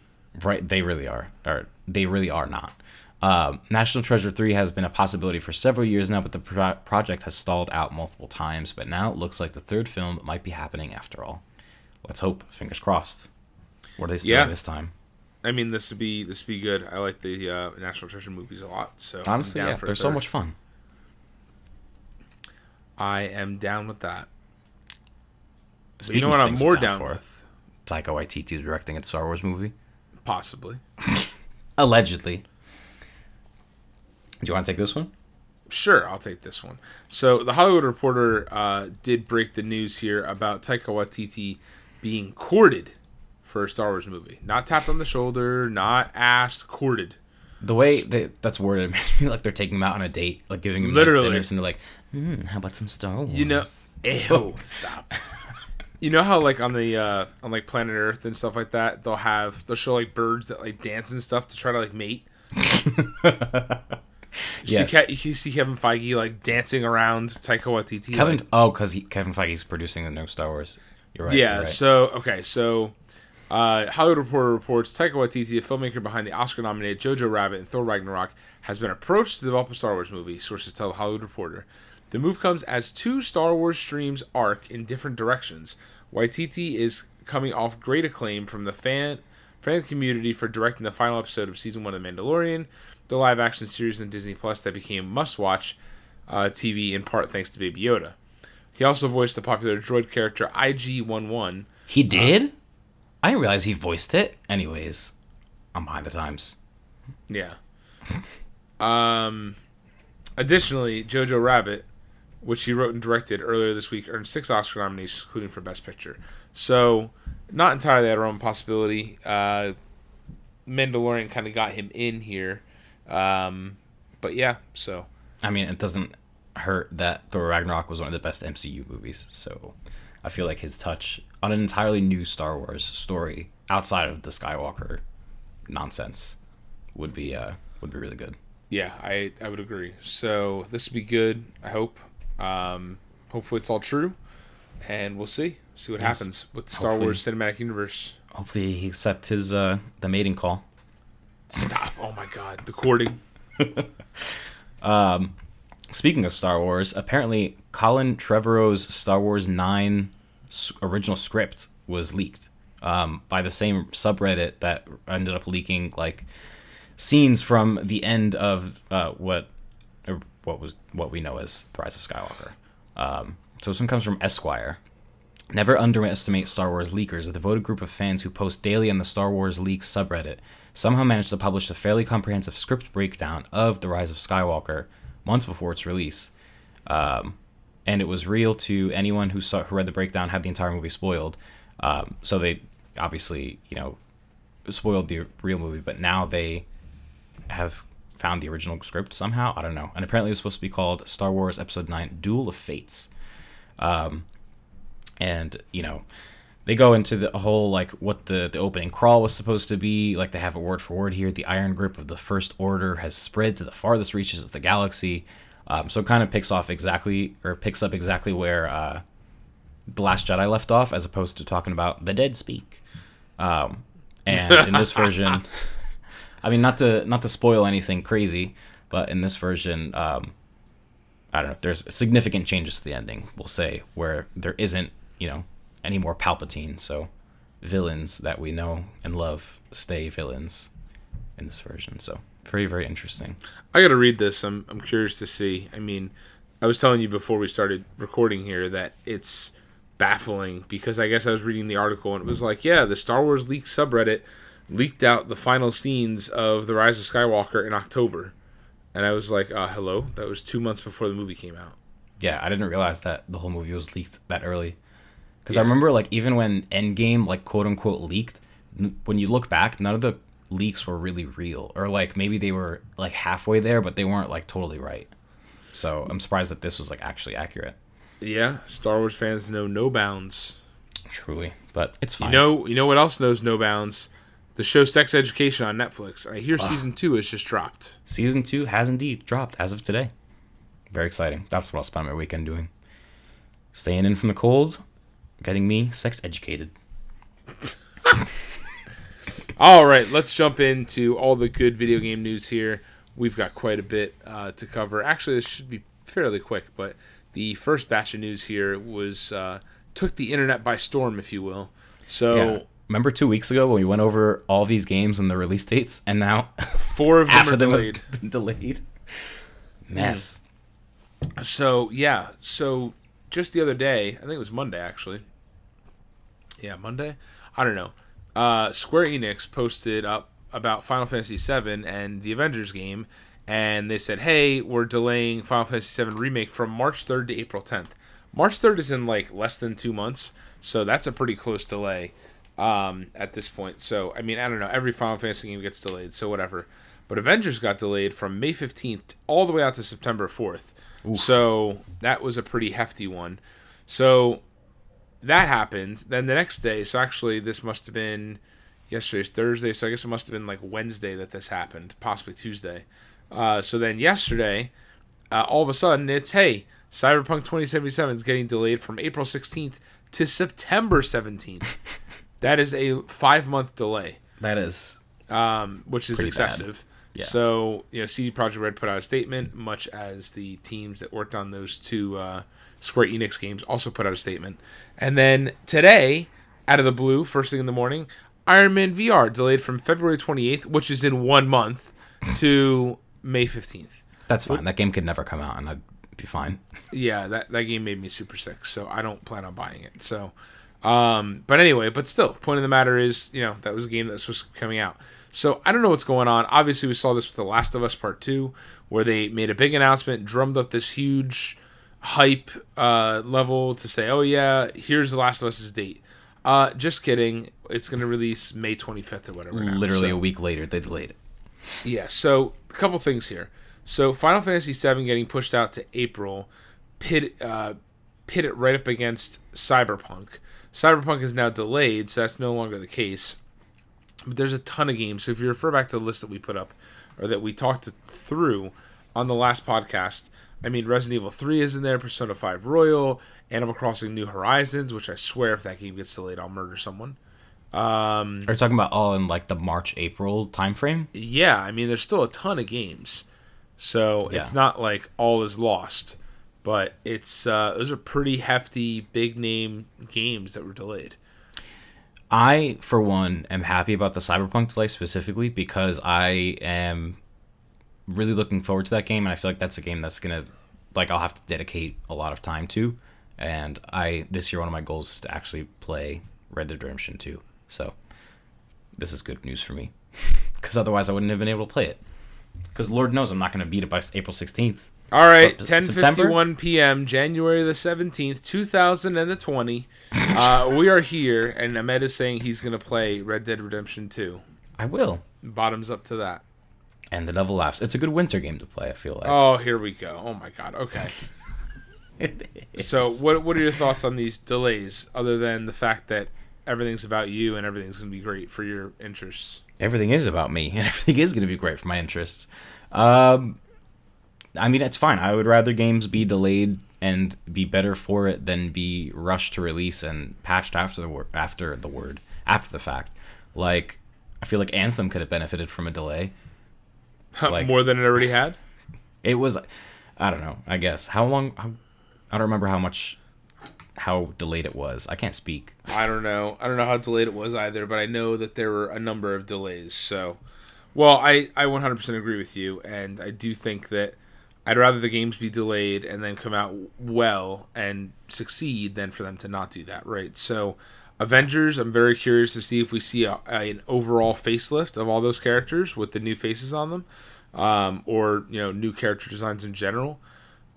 Right, they really are. Or they really are not. Um, National Treasure three has been a possibility for several years now, but the pro- project has stalled out multiple times. But now it looks like the third film might be happening after all. Let's hope. Fingers crossed. What are they still yeah. this time? I mean, this would be this would be good. I like the uh, National Treasure movies a lot. So honestly, yeah, they're so much fun. I am down with that. So you know what I'm more down, down with? Taika Waititi directing a Star Wars movie? Possibly. Allegedly. Do you want to take this one? Sure, I'll take this one. So, The Hollywood Reporter uh, did break the news here about Taika Waititi being courted for a Star Wars movie. Not tapped on the shoulder, not asked, courted. The way they, that's worded, it makes me like they're taking him out on a date, like giving him nice dinners, and they're like, mm, how about some Star Wars? You know, ew, stop. You know how like on the uh, on like Planet Earth and stuff like that, they'll have they'll show like birds that like dance and stuff to try to like mate. You, yes. see Ke- you see Kevin Feige like dancing around Taika Waititi. Kevin, like, oh, because Kevin Feige's producing the new Star Wars. You're right. Yeah. You're right. So okay. So, uh, Hollywood Reporter reports Taika Waititi, a filmmaker behind the Oscar-nominated Jojo Rabbit and Thor Ragnarok, has been approached to develop a Star Wars movie. Sources tell the Hollywood Reporter. The move comes as two Star Wars streams arc in different directions. Waititi is coming off great acclaim from the fan fan community for directing the final episode of season one of The Mandalorian, the live-action series on Disney Plus that became must-watch uh, T V in part thanks to Baby Yoda. He also voiced the popular droid character I G eleven. He did? Um, I didn't realize he voiced it. Anyways, I'm behind the times. Yeah. um. Additionally, Jojo Rabbit, which he wrote and directed earlier this week, earned six Oscar nominations, including for Best Picture. So, not entirely out of our own possibility. Uh, Mandalorian kind of got him in here. Um, but yeah, so I mean, it doesn't hurt that Thor Ragnarok was one of the best M C U movies. So I feel like his touch on an entirely new Star Wars story outside of the Skywalker nonsense would be uh, would be really good. Yeah, I I would agree. So this would be good. I hope. Um, hopefully it's all true, and we'll see see what yes. happens with the Star hopefully, Wars Cinematic Universe. Hopefully he accepts his uh, the mating call. Stop. Oh, my God. The courting. um, speaking of Star Wars, apparently Colin Trevorrow's Star Wars nine original script was leaked um, by the same subreddit that ended up leaking like scenes from the end of uh, what or what was what we know as The Rise of Skywalker. Um, so this one comes from Esquire. Never underestimate Star Wars leakers, a devoted group of fans who post daily on the Star Wars Leaks subreddit. Somehow managed to publish a fairly comprehensive script breakdown of The Rise of Skywalker months before its release. Um, and it was real to anyone who saw who read the breakdown, had the entire movie spoiled. Um, so they obviously, you know, spoiled the real movie, but now they have found the original script somehow. I don't know. And apparently it's supposed to be called Star Wars Episode nine Duel of Fates. Um, and, you know, they go into the whole, like, what the, the opening crawl was supposed to be. Like, they have it word for word here. The iron grip of the First Order has spread to the farthest reaches of the galaxy. Um, so it kind of picks off exactly, or picks up exactly where uh, The Last Jedi left off, as opposed to talking about the dead speak. Um, and in this version, I mean, not to not to spoil anything crazy, but in this version, um, I don't know, if there's significant changes to the ending, we'll say, where there isn't, you know, any more Palpatine. So villains that we know and love stay villains in this version. So very, very interesting. I got to read this. I'm I'm curious to see. I mean, I was telling you before we started recording here that it's baffling, because I guess I was reading the article and it was like, yeah, the Star Wars Leak subreddit leaked out the final scenes of The Rise of Skywalker in October. And I was like, uh, hello? That was two months before the movie came out. Yeah, I didn't realize that the whole movie was leaked that early. Because yeah. I remember, like, even when Endgame, like, quote-unquote leaked, n- when you look back, none of the leaks were really real. Or, like, maybe they were, like, halfway there, but they weren't, like, totally right. So I'm surprised that this was, like, actually accurate. Yeah, Star Wars fans know no bounds. Truly, but it's fine. You know, you know what else knows no bounds? The show Sex Education on Netflix. And I hear Ugh. Season two has just dropped. Season two has indeed dropped as of today. Very exciting. That's what I'll spend my weekend doing. Staying in from the cold. Getting me sex educated. All right, let's jump into all the good video game news here. We've got quite a bit uh, to cover. Actually, this should be fairly quick, but the first batch of news here was uh, took the internet by storm, if you will. So yeah. Remember two weeks ago when we went over all these games and the release dates, and now four of them half are of them delayed. Have been delayed. Mess. Mm. So yeah, so. Just the other day, I think it was Monday, actually. Yeah, Monday? I don't know. Uh, Square Enix posted up about Final Fantasy seven and the Avengers game, and they said, hey, we're delaying Final Fantasy seven Remake from March third to April tenth. March third is in, like, less than two months, so that's a pretty close delay um, at this point. So, I mean, I don't know. Every Final Fantasy game gets delayed, so whatever. But Avengers got delayed from May fifteenth all the way out to September fourth. Oof. So that was a pretty hefty one. So that happened. Then the next day, so actually this must have been yesterday's Thursday, so I guess it must have been like Wednesday that this happened, possibly Tuesday. Uh, so then yesterday, uh, all of a sudden it's, hey, Cyberpunk twenty seventy-seven is getting delayed from April sixteenth to September seventeenth. That is a five-month delay. That is. Um, which is excessive. Bad. Yeah. So, you know, C D Projekt Red put out a statement, much as the teams that worked on those two uh, Square Enix games also put out a statement. And then today, out of the blue, first thing in the morning, Iron Man V R delayed from February twenty-eighth, which is in one month, to May fifteenth. That's fine. But that game could never come out, and I'd be fine. Yeah, that, that game made me super sick, so I don't plan on buying it. So, um, but anyway, but still, point of the matter is, you know, that was a game that was supposed to be coming out. So I don't know what's going on. Obviously, we saw this with The Last of Us Part two, where they made a big announcement, drummed up this huge hype uh, level to say, oh, yeah, here's The Last of Us's date. Uh, just kidding. It's going to release May twenty-fifth or whatever. Literally now, so. A week later, they delayed it. Yeah, so a couple things here. So Final Fantasy seven getting pushed out to April, pit, uh, pit it right up against Cyberpunk. Cyberpunk is now delayed, so that's no longer the case. But there's a ton of games. So if you refer back to the list that we put up, or that we talked through on the last podcast, I mean, Resident Evil three is in there, Persona five Royal, Animal Crossing New Horizons, which I swear if that game gets delayed, I'll murder someone. Um, Are you talking about all in like the March-April timeframe? Yeah, I mean, there's still a ton of games. So yeah. It's not like all is lost, but it's uh, those are pretty hefty, big-name games that were delayed. I, for one, am happy about the Cyberpunk delay specifically because I am really looking forward to that game, and I feel like that's a game that's going to, like, I'll have to dedicate a lot of time to, and I, this year, one of my goals is to actually play Red Dead Redemption two, so this is good news for me, because otherwise I wouldn't have been able to play it, because Lord knows I'm not going to beat it by April sixteenth. All right, ten fifty-one p.m., January the seventeenth, two thousand twenty. Uh, we are here, and Ahmed is saying he's going to play Red Dead Redemption two. I will. Bottoms up to that. And the devil laughs. It's a good winter game to play, I feel like. Oh, here we go. Oh, my God. Okay. So what what are your thoughts on these delays, other than the fact that everything's about you and everything's going to be great for your interests? Everything is about me, and everything is going to be great for my interests. Um... I mean, it's fine. I would rather games be delayed and be better for it than be rushed to release and patched after the word, after the word, after the fact. Like, I feel like Anthem could have benefited from a delay. Like, more than it already had? It was, I don't know, I guess. How long, how, I don't remember how much, how delayed it was. I can't speak. I don't know. I don't know how delayed it was either, but I know that there were a number of delays. So, well, I, I one hundred percent agree with you, and I do think that I'd rather the games be delayed and then come out well and succeed than for them to not do that, right? So, Avengers, I'm very curious to see if we see a, a, an overall facelift of all those characters with the new faces on them, um, or, you know, new character designs in general.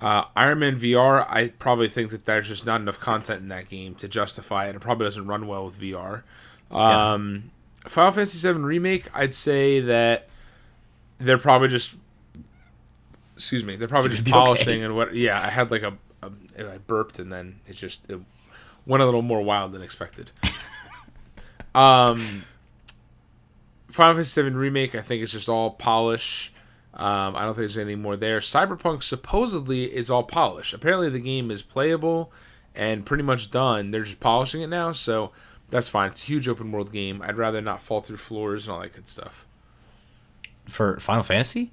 Uh, Iron Man V R, I probably think that there's just not enough content in that game to justify it, and it probably doesn't run well with V R. Um, yeah. Final Fantasy seven Remake, I'd say that they're probably just... Excuse me. They're probably just polishing okay. and what? Yeah, I had like a, a, I burped and then it just it went a little more wild than expected. um, Final Fantasy seven Remake, I think it's just all polish. Um, I don't think there's anything more there. Cyberpunk supposedly is all polish. Apparently the game is playable and pretty much done. They're just polishing it now, so that's fine. It's a huge open world game. I'd rather not fall through floors and all that good stuff. For Final Fantasy?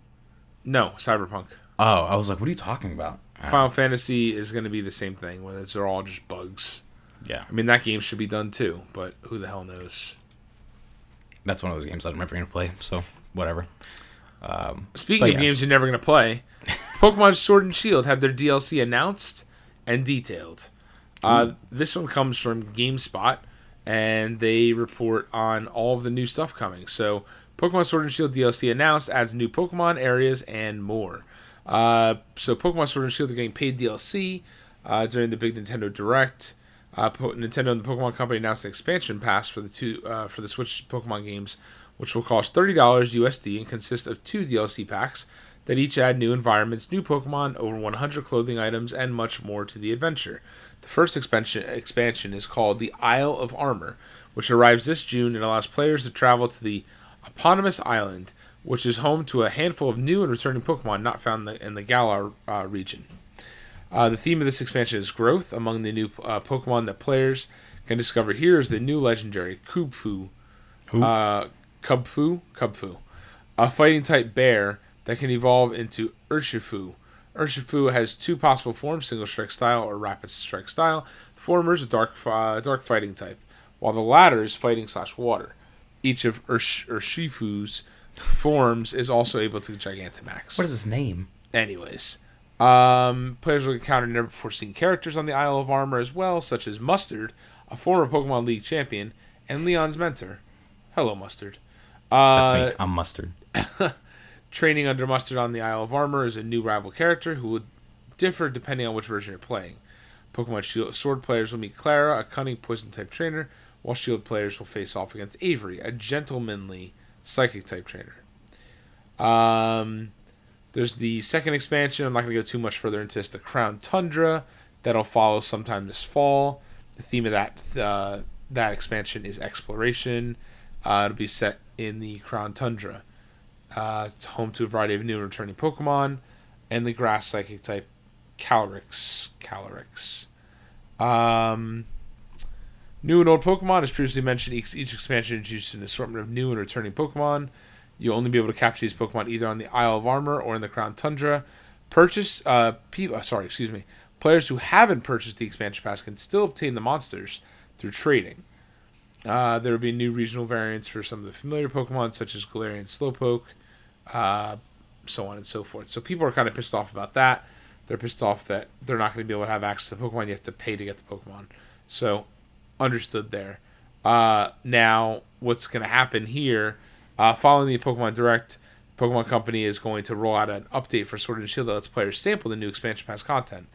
No, Cyberpunk. Oh, I was like, what are you talking about? Final Fantasy is going to be the same thing, where it's all just bugs. Yeah. I mean, that game should be done too, but who the hell knows? That's one of those games I'm never going to play, so whatever. Um, Speaking of yeah. games you're never going to play, Pokemon Sword and Shield have their D L C announced and detailed. Uh, this one comes from GameSpot, and they report on all of the new stuff coming. So... Pokemon Sword and Shield D L C announced, adds new Pokemon, areas, and more. Uh, so Pokemon Sword and Shield are getting paid D L C uh, during the big Nintendo Direct. Uh, po- Nintendo and the Pokemon Company announced an expansion pass for the two uh, for the Switch Pokemon games, which will cost thirty dollars U S D and consist of two D L C packs that each add new environments, new Pokemon, over one hundred clothing items, and much more to the adventure. The first expansion expansion is called the Isle of Armor, which arrives this June and allows players to travel to the eponymous island, which is home to a handful of new and returning Pokemon not found in the, in the Galar uh, region. Uh, the theme of this expansion is growth. Among the new uh, Pokemon that players can discover here is the new legendary Kubfu, uh, Kubfu, Kubfu, a fighting-type bear that can evolve into Urshifu. Urshifu has two possible forms, Single Strike Style or Rapid Strike Style. The former is a dark, uh, dark fighting type, while the latter is fighting slash water. Each of Ursh- Urshifu's forms is also able to Gigantamax. What is his name? Anyways. Um, players will encounter never-before-seen characters on the Isle of Armor as well, such as Mustard, a former Pokemon League champion, and Leon's mentor. Hello, Mustard. Uh, That's me. I'm Mustard. Training under Mustard on the Isle of Armor is a new rival character who will differ depending on which version you're playing. Pokemon Shield Sword players will meet Clara, a cunning poison-type trainer, while Shield players will face off against Avery, a gentlemanly psychic-type trainer. Um, there's the second expansion. I'm not going to go too much further into this. The Crown Tundra. That'll follow sometime this fall. The theme of that uh, that expansion is exploration. Uh, it'll be set in the Crown Tundra. Uh, it's home to a variety of new and returning Pokemon. And the grass psychic-type Calyrex. Calyrex. Um... New and old Pokemon, as previously mentioned, each, each expansion introduces an assortment of new and returning Pokemon. You'll only be able to capture these Pokemon either on the Isle of Armor or in the Crown Tundra. Purchase, uh, pe- oh, sorry, excuse me. Players who haven't purchased the expansion pass can still obtain the monsters through trading. Uh, there will be new regional variants for some of the familiar Pokemon, such as Galarian Slowpoke, uh, so on and so forth. So people are kind of pissed off about that. They're pissed off that they're not going to be able to have access to the Pokemon. You have to pay to get the Pokemon. So... Understood there. Uh, now, what's going to happen here, uh, following the Pokemon Direct, Pokemon Company is going to roll out an update for Sword and Shield that lets players sample the new expansion pass content.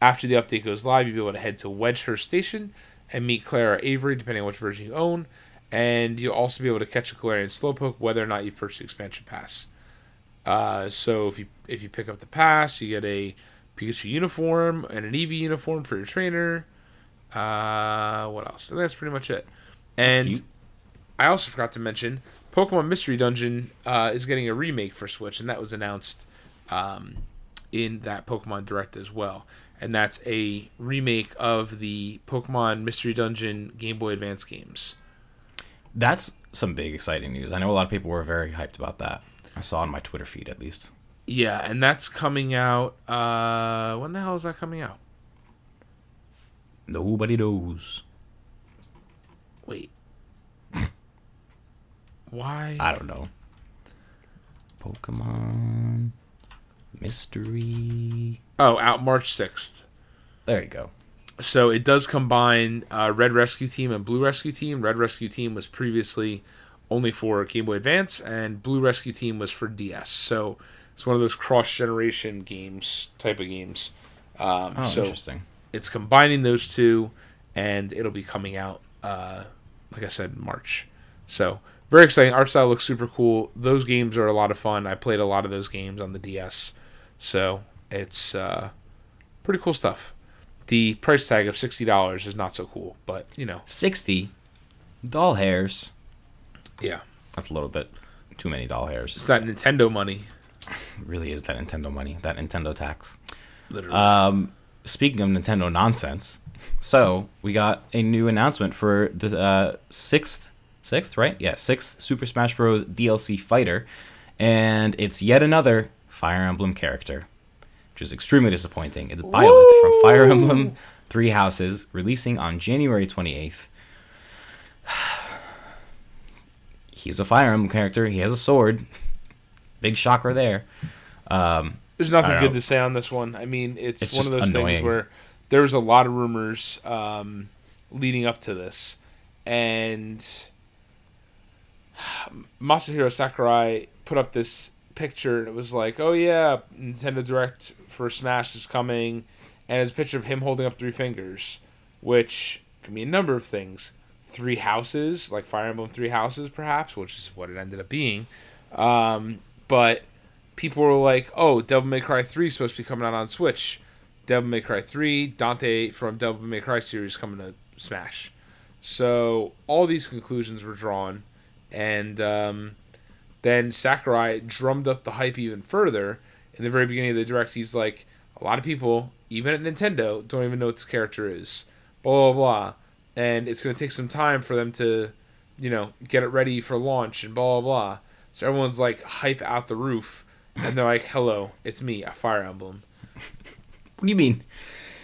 After the update goes live, you'll be able to head to Wedgehurst Station and meet Claire or Avery, depending on which version you own. And you'll also be able to catch a Galarian Slowpoke, whether or not you purchase the expansion pass. Uh, so if you if you pick up the pass, you get a Pikachu uniform and an Eevee uniform for your trainer. Uh, what else? And that's pretty much it. And I also forgot to mention, Pokemon Mystery Dungeon uh, is getting a remake for Switch, and that was announced um, in that Pokemon Direct as well. And that's a remake of the Pokemon Mystery Dungeon Game Boy Advance games. That's some big, exciting news. I know a lot of people were very hyped about that. I saw on my Twitter feed, at least. Yeah, and that's coming out... Uh, when the hell is that coming out? Nobody knows. Wait. Why? I don't know. Pokemon... Mystery... Oh, out March sixth. There you go. So it does combine uh, Red Rescue Team and Blue Rescue Team. Red Rescue Team was previously only for Game Boy Advance, and Blue Rescue Team was for D S. So it's one of those cross-generation games, type of games. Um, oh, so interesting. It's combining those two, and it'll be coming out, uh, like I said, March. So very exciting. Art style looks super cool. Those games are a lot of fun. I played a lot of those games on the D S. So it's uh, pretty cool stuff. The price tag of sixty dollars is not so cool, but, you know. sixty doll hairs. Yeah. That's a little bit too many doll hairs. It's that Nintendo money. It really is that Nintendo money, that Nintendo tax. Literally. Um, speaking of Nintendo nonsense, so we got a new announcement for the uh, sixth, sixth, right? Yeah, sixth Super Smash Bros. D L C fighter, and it's yet another Fire Emblem character, which is extremely disappointing. It's Byleth Woo! From Fire Emblem Three Houses, releasing on January twenty-eighth. He's a Fire Emblem character. He has a sword. Big shocker there. Um, There's nothing good know. to say on this one. I mean, it's, it's one of those annoying. things where there was a lot of rumors um, leading up to this. And Masahiro Sakurai put up this picture, and it was like, oh yeah, Nintendo Direct for Smash is coming, and it's a picture of him holding up three fingers, which can be a number of things. Three houses, like Fire Emblem Three Houses, perhaps, which is what it ended up being. Um, but people were like, oh, Devil May Cry three is supposed to be coming out on Switch. Devil May Cry three, Dante from Devil May Cry series coming to Smash. So all these conclusions were drawn, and um, then Sakurai drummed up the hype even further. In the very beginning of the Direct, he's like, a lot of people, even at Nintendo, don't even know what this character is. Blah, blah, blah. And it's going to take some time for them to, you know, get it ready for launch and blah, blah, blah. So everyone's, like, hype out the roof. And they're like, hello, it's me, a Fire Emblem. What do you mean?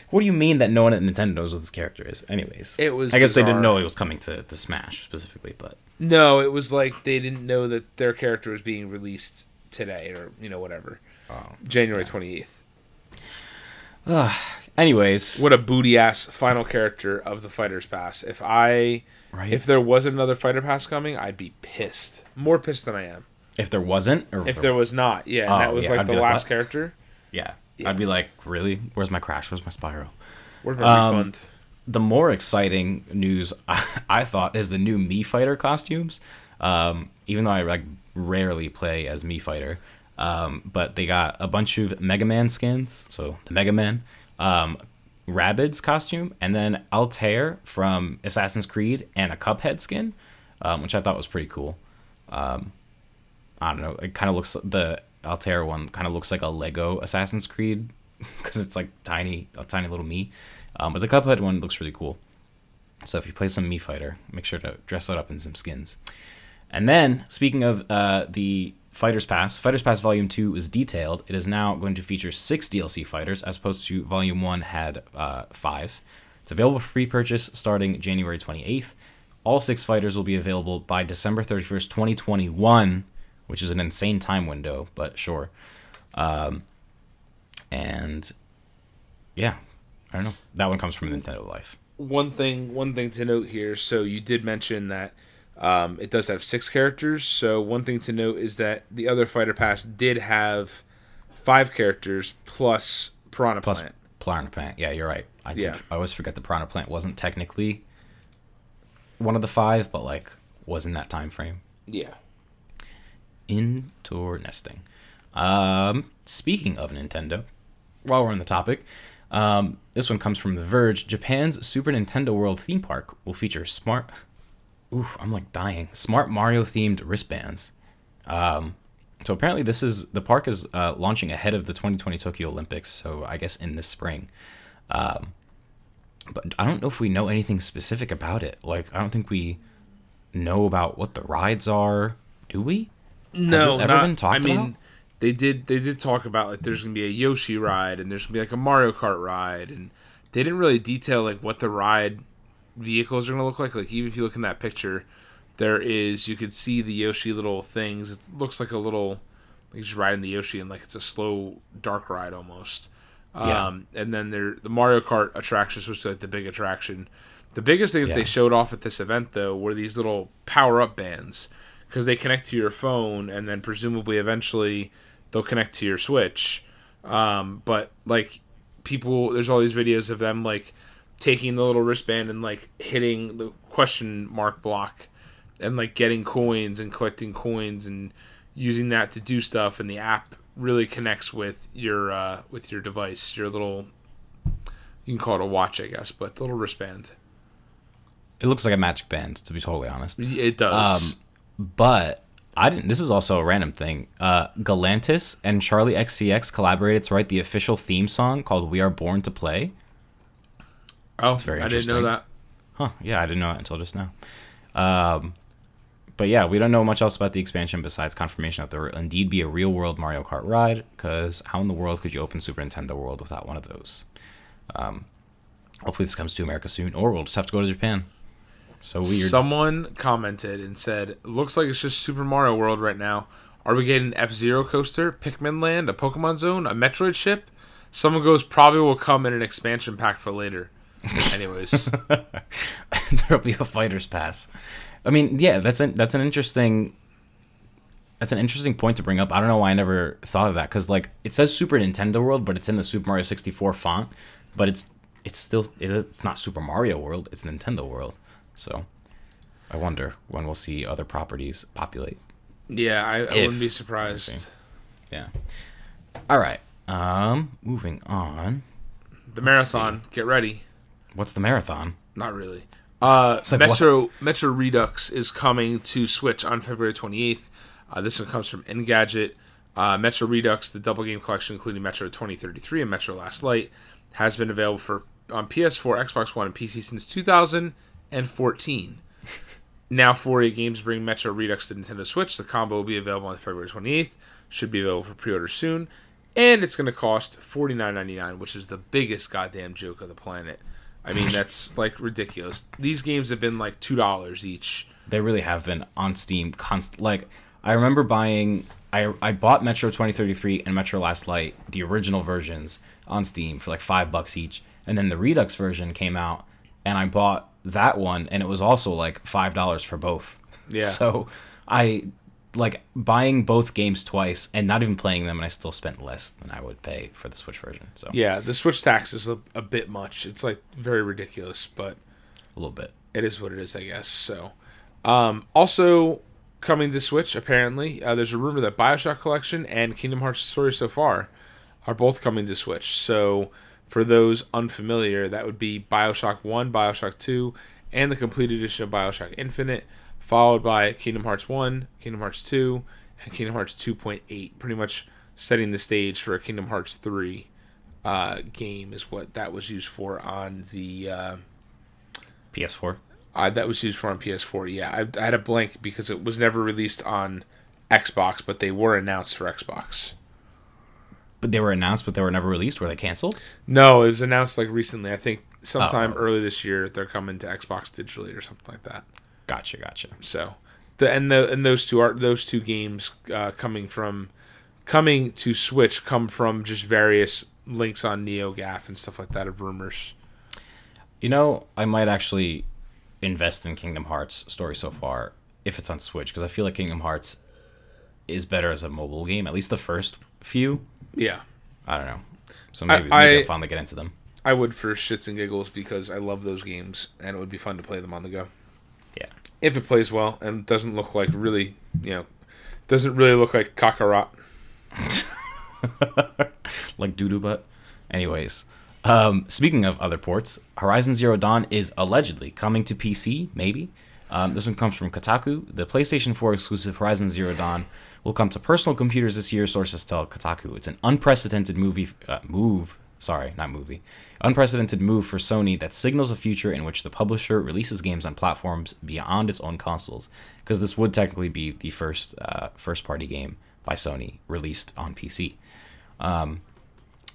What do you mean that no one at Nintendo knows what this character is? Anyways. It was I guess bizarre. They didn't know it was coming to, to Smash specifically, but... No, it was like they didn't know that their character was being released today or, you know, whatever. Oh, January twenty-eighth. Uh, anyways. What a booty-ass final character of the Fighter's Pass. If I, right? if there was another Fighter Pass coming, I'd be pissed. More pissed than I am. If there wasn't? Or if, if there, there was not, yeah. And oh, that was yeah, like I'd the last like, character. Yeah. yeah. I'd be like, really? Where's my Crash? Where's my Spyro? Where's my um, refund? The more exciting news I, I thought is the new Mii Fighter costumes. Um, even though I like rarely play as Mii Fighter, um, but they got a bunch of Mega Man skins. So the Mega Man, um, Rabbids costume, and then Altair from Assassin's Creed, and a Cuphead skin, um, which I thought was pretty cool. Um, I don't know. It kind of looks the Altair one kind of looks like a Lego Assassin's Creed because it's like tiny, a tiny little Mii. Um, but the Cuphead one looks really cool. So if you play some Mii Fighter, make sure to dress it up in some skins. And then, speaking of uh, the Fighter's Pass, Fighter's Pass Volume two is detailed. It is now going to feature six D L C fighters, as opposed to Volume one had uh, five. It's available for pre-purchase starting January twenty-eighth. All six fighters will be available by December thirty-first, twenty twenty-one, which is an insane time window, but sure. Um, and, yeah. I don't know. That one comes from Nintendo Life. One thing, one thing to note here. So you did mention that Um, it does have six characters, so one thing to note is that the other Fighter Pass did have five characters plus Piranha plus Plant. Piranha Plant, yeah, you're right. I think, yeah. I always forget the Piranha Plant wasn't technically one of the five, but like was in that time frame. Yeah. Indoor nesting. Um, speaking of Nintendo, while we're on the topic, um, this one comes from The Verge. Japan's Super Nintendo World theme park will feature smart... Oof, I'm like dying. Smart Mario-themed wristbands. Um, so apparently this is... The park is uh, launching ahead of the twenty twenty Tokyo Olympics, so I guess in this spring. Um, but I don't know if we know anything specific about it. Like, I don't think we know about what the rides are. Do we? No. Has this ever not, been talked I mean, about? They did, they did talk about, like, there's going to be a Yoshi ride, and there's going to be, like, a Mario Kart ride, and they didn't really detail, like, what the ride... vehicles are going to look like. Like, even if you look in that picture, there is, you can see the Yoshi little things. It looks like a little, like just riding the Yoshi, and like it's a slow dark ride almost. Yeah. Um, and then there, the Mario Kart attraction is supposed to be like the big attraction. The biggest thing that yeah. they showed off at this event though were these little power up bands, because they connect to your phone and then presumably eventually they'll connect to your Switch. Um, but like people, there's all these videos of them like taking the little wristband and like hitting the question mark block and like getting coins and collecting coins and using that to do stuff. And the app really connects with your, uh, with your device, your little, you can call it a watch, I guess, but the little wristband. It looks like a magic band, to be totally honest. It does. Um, but I didn't, this is also a random thing. Uh, Galantis and Charlie X C X collaborated to write the official theme song called We Are Born to Play. Oh, that's very interesting. I didn't know that. Huh, yeah, I didn't know that until just now. Um, but yeah, we don't know much else about the expansion besides confirmation that there will indeed be a real-world Mario Kart ride, because how in the world could you open Super Nintendo World without one of those? Um, hopefully this comes to America soon, or we'll just have to go to Japan. So weird. Someone commented and said, looks like it's just Super Mario World right now. Are we getting an F-Zero coaster, Pikmin Land, a Pokemon Zone, a Metroid ship? Someone goes, probably will come in an expansion pack for later. Anyways, there'll be a fighter's pass. I mean, yeah, that's an, that's an interesting that's an interesting point to bring up. I don't know why I never thought of that, because like it says Super Nintendo World, but it's in the Super Mario sixty-four font. But it's it's still it's not Super Mario World. It's Nintendo World. So I wonder when we'll see other properties populate. Yeah, I, I wouldn't be surprised. Yeah. All right. Um, moving on. The Let's marathon. See. Get ready. What's the marathon? Not really. Uh, like Metro what? Metro Redux is coming to Switch on February twenty-eighth. Uh, this one comes from Engadget. Uh, Metro Redux, the double game collection, including Metro twenty thirty-three and Metro Last Light, has been available for on P S four, Xbox One, and P C since two thousand fourteen. Now four E A Games bring Metro Redux to Nintendo Switch. The combo will be available on February twenty-eighth. Should be available for pre-order soon. And it's going to cost forty-nine ninety-nine, which is the biggest goddamn joke of the planet. I mean, that's, like, ridiculous. These games have been, like, two dollars each. They really have been on Steam. Const- like, I remember buying... I I bought Metro twenty thirty-three and Metro Last Light, the original versions, on Steam for, like, five bucks each. And then the Redux version came out, and I bought that one, and it was also, like, five dollars for both. Yeah. So, I... like, buying both games twice and not even playing them, and I still spent less than I would pay for the Switch version. So yeah, the Switch tax is a, a bit much. It's, like, very ridiculous, but... a little bit. It is what it is, I guess, so... Um, also, coming to Switch, apparently, uh, there's a rumor that Bioshock Collection and Kingdom Hearts Story so far are both coming to Switch. So, for those unfamiliar, that would be Bioshock one, Bioshock two, and the complete edition of Bioshock Infinite, followed by Kingdom Hearts one, Kingdom Hearts two, and Kingdom Hearts two point eight, pretty much setting the stage for a Kingdom Hearts three uh, game is what that was used for on the... Uh, P S four? Uh, that was used for on P S four, yeah. I, I had a blank because it was never released on Xbox, but they were announced for Xbox. But they were announced, but they were never released? Were they canceled? No, it was announced like recently. I think sometime oh. early this year they're coming to Xbox digitally or something like that. Gotcha, gotcha. So, the and the and those two are those two games uh, coming from coming to Switch come from just various links on NeoGAF and stuff like that of rumors. You know, I might actually invest in Kingdom Hearts Story so far if it's on Switch, because I feel like Kingdom Hearts is better as a mobile game, at least the first few. Yeah. I don't know. So maybe I'll finally get into them. I would for shits and giggles, because I love those games, and it would be fun to play them on the go. Yeah. If it plays well, and doesn't look like really, you know, doesn't really look like Kakarot. Like doo-doo butt. Anyways, um, speaking of other ports, Horizon Zero Dawn is allegedly coming to P C, maybe. Um, this one comes from Kotaku. The PlayStation four exclusive Horizon Zero Dawn will come to personal computers this year, sources tell Kotaku. It's an unprecedented movie uh, move. Sorry, not movie. Unprecedented move for Sony that signals a future in which the publisher releases games on platforms beyond its own consoles, because this would technically be the first uh, first-party game by Sony released on P C. Um,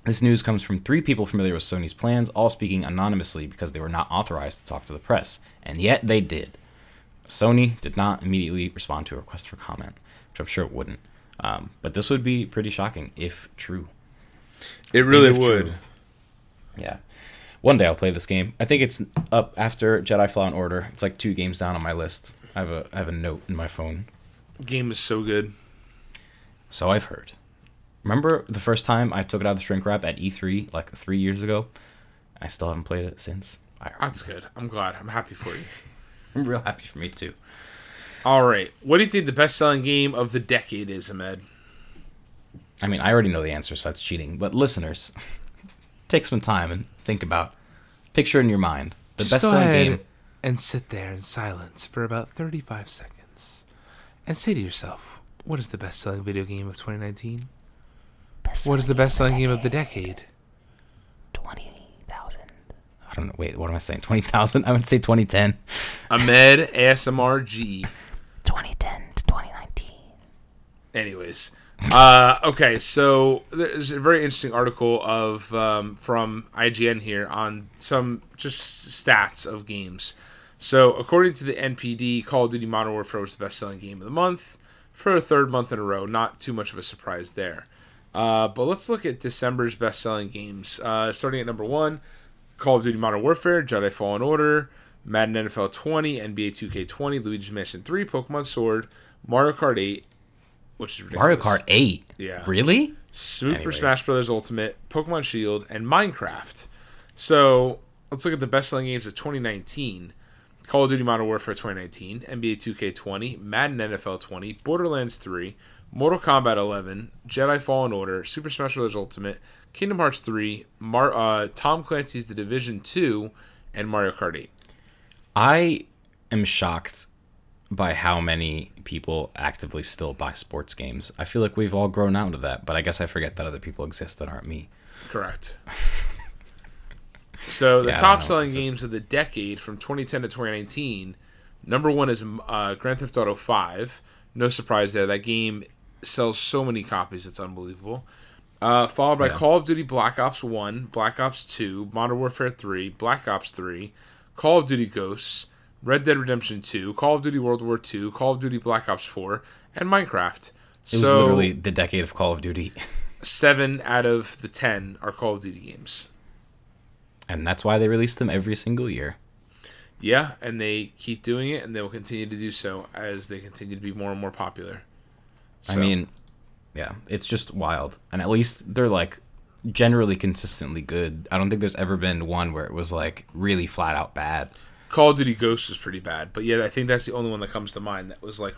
this news comes from three people familiar with Sony's plans, all speaking anonymously because they were not authorized to talk to the press, and yet they did. Sony did not immediately respond to a request for comment, which I'm sure it wouldn't. Um, but this would be pretty shocking if true. It really would. True. Yeah. One day I'll play this game. I think it's up after Jedi Fallen Order. It's like two games down on my list. I have a I have a note in my phone. The game is so good. So I've heard. Remember the first time I took it out of the shrink wrap at E three like three years ago? I still haven't played it since. I That's good. I'm glad. I'm happy for you. I'm real happy for me too. All right. What do you think the best-selling game of the decade is, Ahmed? I mean, I already know the answer, so that's cheating. But listeners, take some time and think about, picture in your mind, the Just best selling game. And sit there in silence for about thirty-five seconds and say to yourself, what is the best selling video game of twenty nineteen? What is the best selling game of the decade? twenty thousand. I don't know. Wait, what am I saying? twenty thousand? I would say twenty ten. Ahmed A S M R G. twenty ten to twenty nineteen. Anyways. Uh, okay, so there's a very interesting article of um, from I G N here on some just stats of games. So according to the N P D, Call of Duty Modern Warfare was the best-selling game of the month for a third month in a row. Not too much of a surprise there. Uh, but let's look at December's best-selling games. Uh, starting at number one, Call of Duty Modern Warfare, Jedi Fallen Order, Madden N F L twenty, N B A two K twenty, Luigi's Mansion three, Pokemon Sword, Mario Kart eight, which is ridiculous. Mario Kart eight? Yeah. Really? Super Anyways. Smash Bros. Ultimate, Pokemon Shield, and Minecraft. So, let's look at the best-selling games of twenty nineteen. Call of Duty Modern Warfare twenty nineteen, N B A two K twenty, Madden N F L twenty, Borderlands three, Mortal Kombat eleven, Jedi Fallen Order, Super Smash Bros. Ultimate, Kingdom Hearts three, Mar- uh, Tom Clancy's The Division two, and Mario Kart eight. I am shocked by how many people actively still buy sports games. I feel like we've all grown out of that, but I guess I forget that other people exist that aren't me. Correct. So the yeah, top-selling games just... of the decade from twenty ten to twenty nineteen, number one is uh, Grand Theft Auto five. No surprise there. That game sells so many copies, it's unbelievable. Uh, followed by yeah. Call of Duty Black Ops one, Black Ops two, Modern Warfare three, Black Ops three, Call of Duty Ghosts, Red Dead Redemption two, Call of Duty World War two, Call of Duty Black Ops four, and Minecraft. It was so, literally the decade of Call of Duty. seven out of the ten are Call of Duty games. And that's why they release them every single year. Yeah, and they keep doing it, and they will continue to do so as they continue to be more and more popular. So. I mean, yeah, it's just wild. And at least they're, like, generally consistently good. I don't think there's ever been one where it was, like, really flat-out bad. Call of Duty Ghosts was pretty bad, but yeah, I think that's the only one that comes to mind that was, like,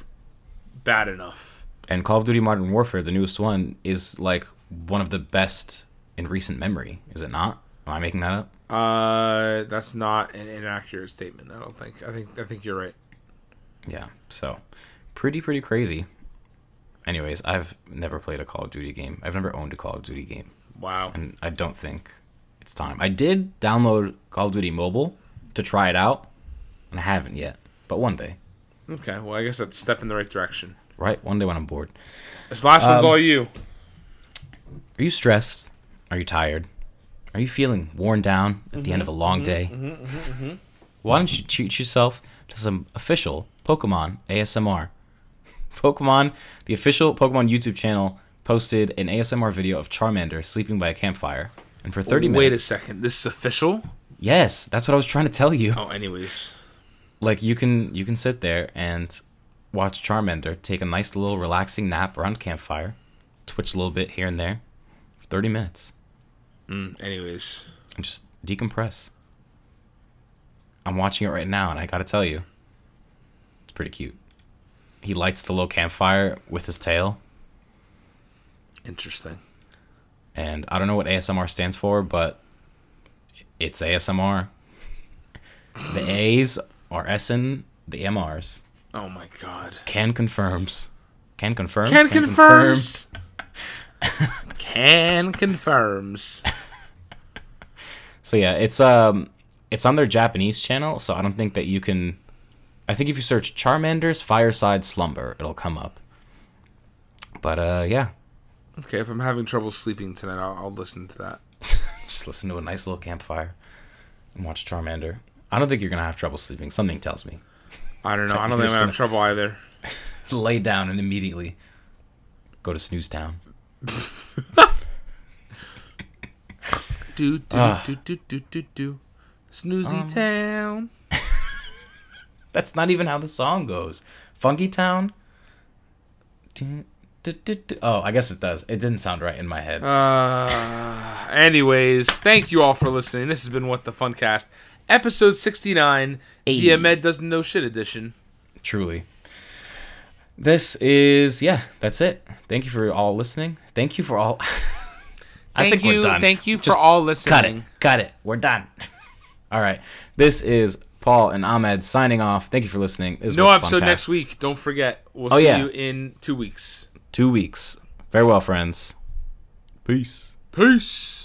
bad enough. And Call of Duty Modern Warfare, the newest one, is, like, one of the best in recent memory. Is it not? Am I making that up? Uh, that's not an inaccurate statement, I don't think. I think I think you're right. Yeah, so pretty, pretty crazy. Anyways, I've never played a Call of Duty game. I've never owned a Call of Duty game. Wow. And I don't think it's time. I did download Call of Duty Mobile to try it out, and I haven't yet, but one day. Okay, well, I guess that's a step in the right direction. Right, one day when I'm bored. This last um, one's all you. Are you stressed? Are you tired? Are you feeling worn down at mm-hmm, the end of a long mm-hmm, day? Mm-hmm, mm-hmm, mm-hmm. Why don't you treat yourself to some official Pokemon A S M R? Pokemon, the official Pokemon YouTube channel, posted an A S M R video of Charmander sleeping by a campfire, and for thirty oh, minutes. Wait a second, this is official? Yes, that's what I was trying to tell you. Oh, anyways. Like, you can you can sit there and watch Charmander take a nice little relaxing nap around campfire, twitch a little bit here and there for thirty minutes. Mm, anyways. And just decompress. I'm watching it right now, and I gotta tell you, it's pretty cute. He lights the little campfire with his tail. Interesting. And I don't know what A S M R stands for, but it's A S M R. The A's are S'ing the M Rs. Oh, my God. Can confirms. Can confirms. Can, can confirms. confirms. Can confirms. So, yeah, it's um, it's on their Japanese channel, so I don't think that you can... I think if you search Charmander's Fireside Slumber, it'll come up. But, uh, yeah. Okay, if I'm having trouble sleeping tonight, I'll, I'll listen to that. Just listen to a nice little campfire and watch Charmander. I don't think you're going to have trouble sleeping. Something tells me. I don't know. I don't think I'm going to have trouble either. Lay down and immediately go to Snooze Town. do, do, uh. do, do, do, do, do. Snoozy um. Town. That's not even how the song goes. Funky Town. Do, do, do, do. Oh, I guess it does. It didn't sound right in my head. Uh, anyways, thank you all for listening. This has been What the Funcast, episode sixty-nine, eighty. The Ahmed Doesn't Know Shit edition. Truly. This is, yeah, that's it. Thank you for all listening. Thank you for all. I thank think you, we're done. Thank you for Just all listening. Cut it. Cut it. We're done. All right. This is Paul and Ahmed signing off. Thank you for listening. No episode Funcast. Next week. Don't forget. We'll oh, see yeah. you in two weeks. Two weeks. Farewell, friends. Peace. Peace.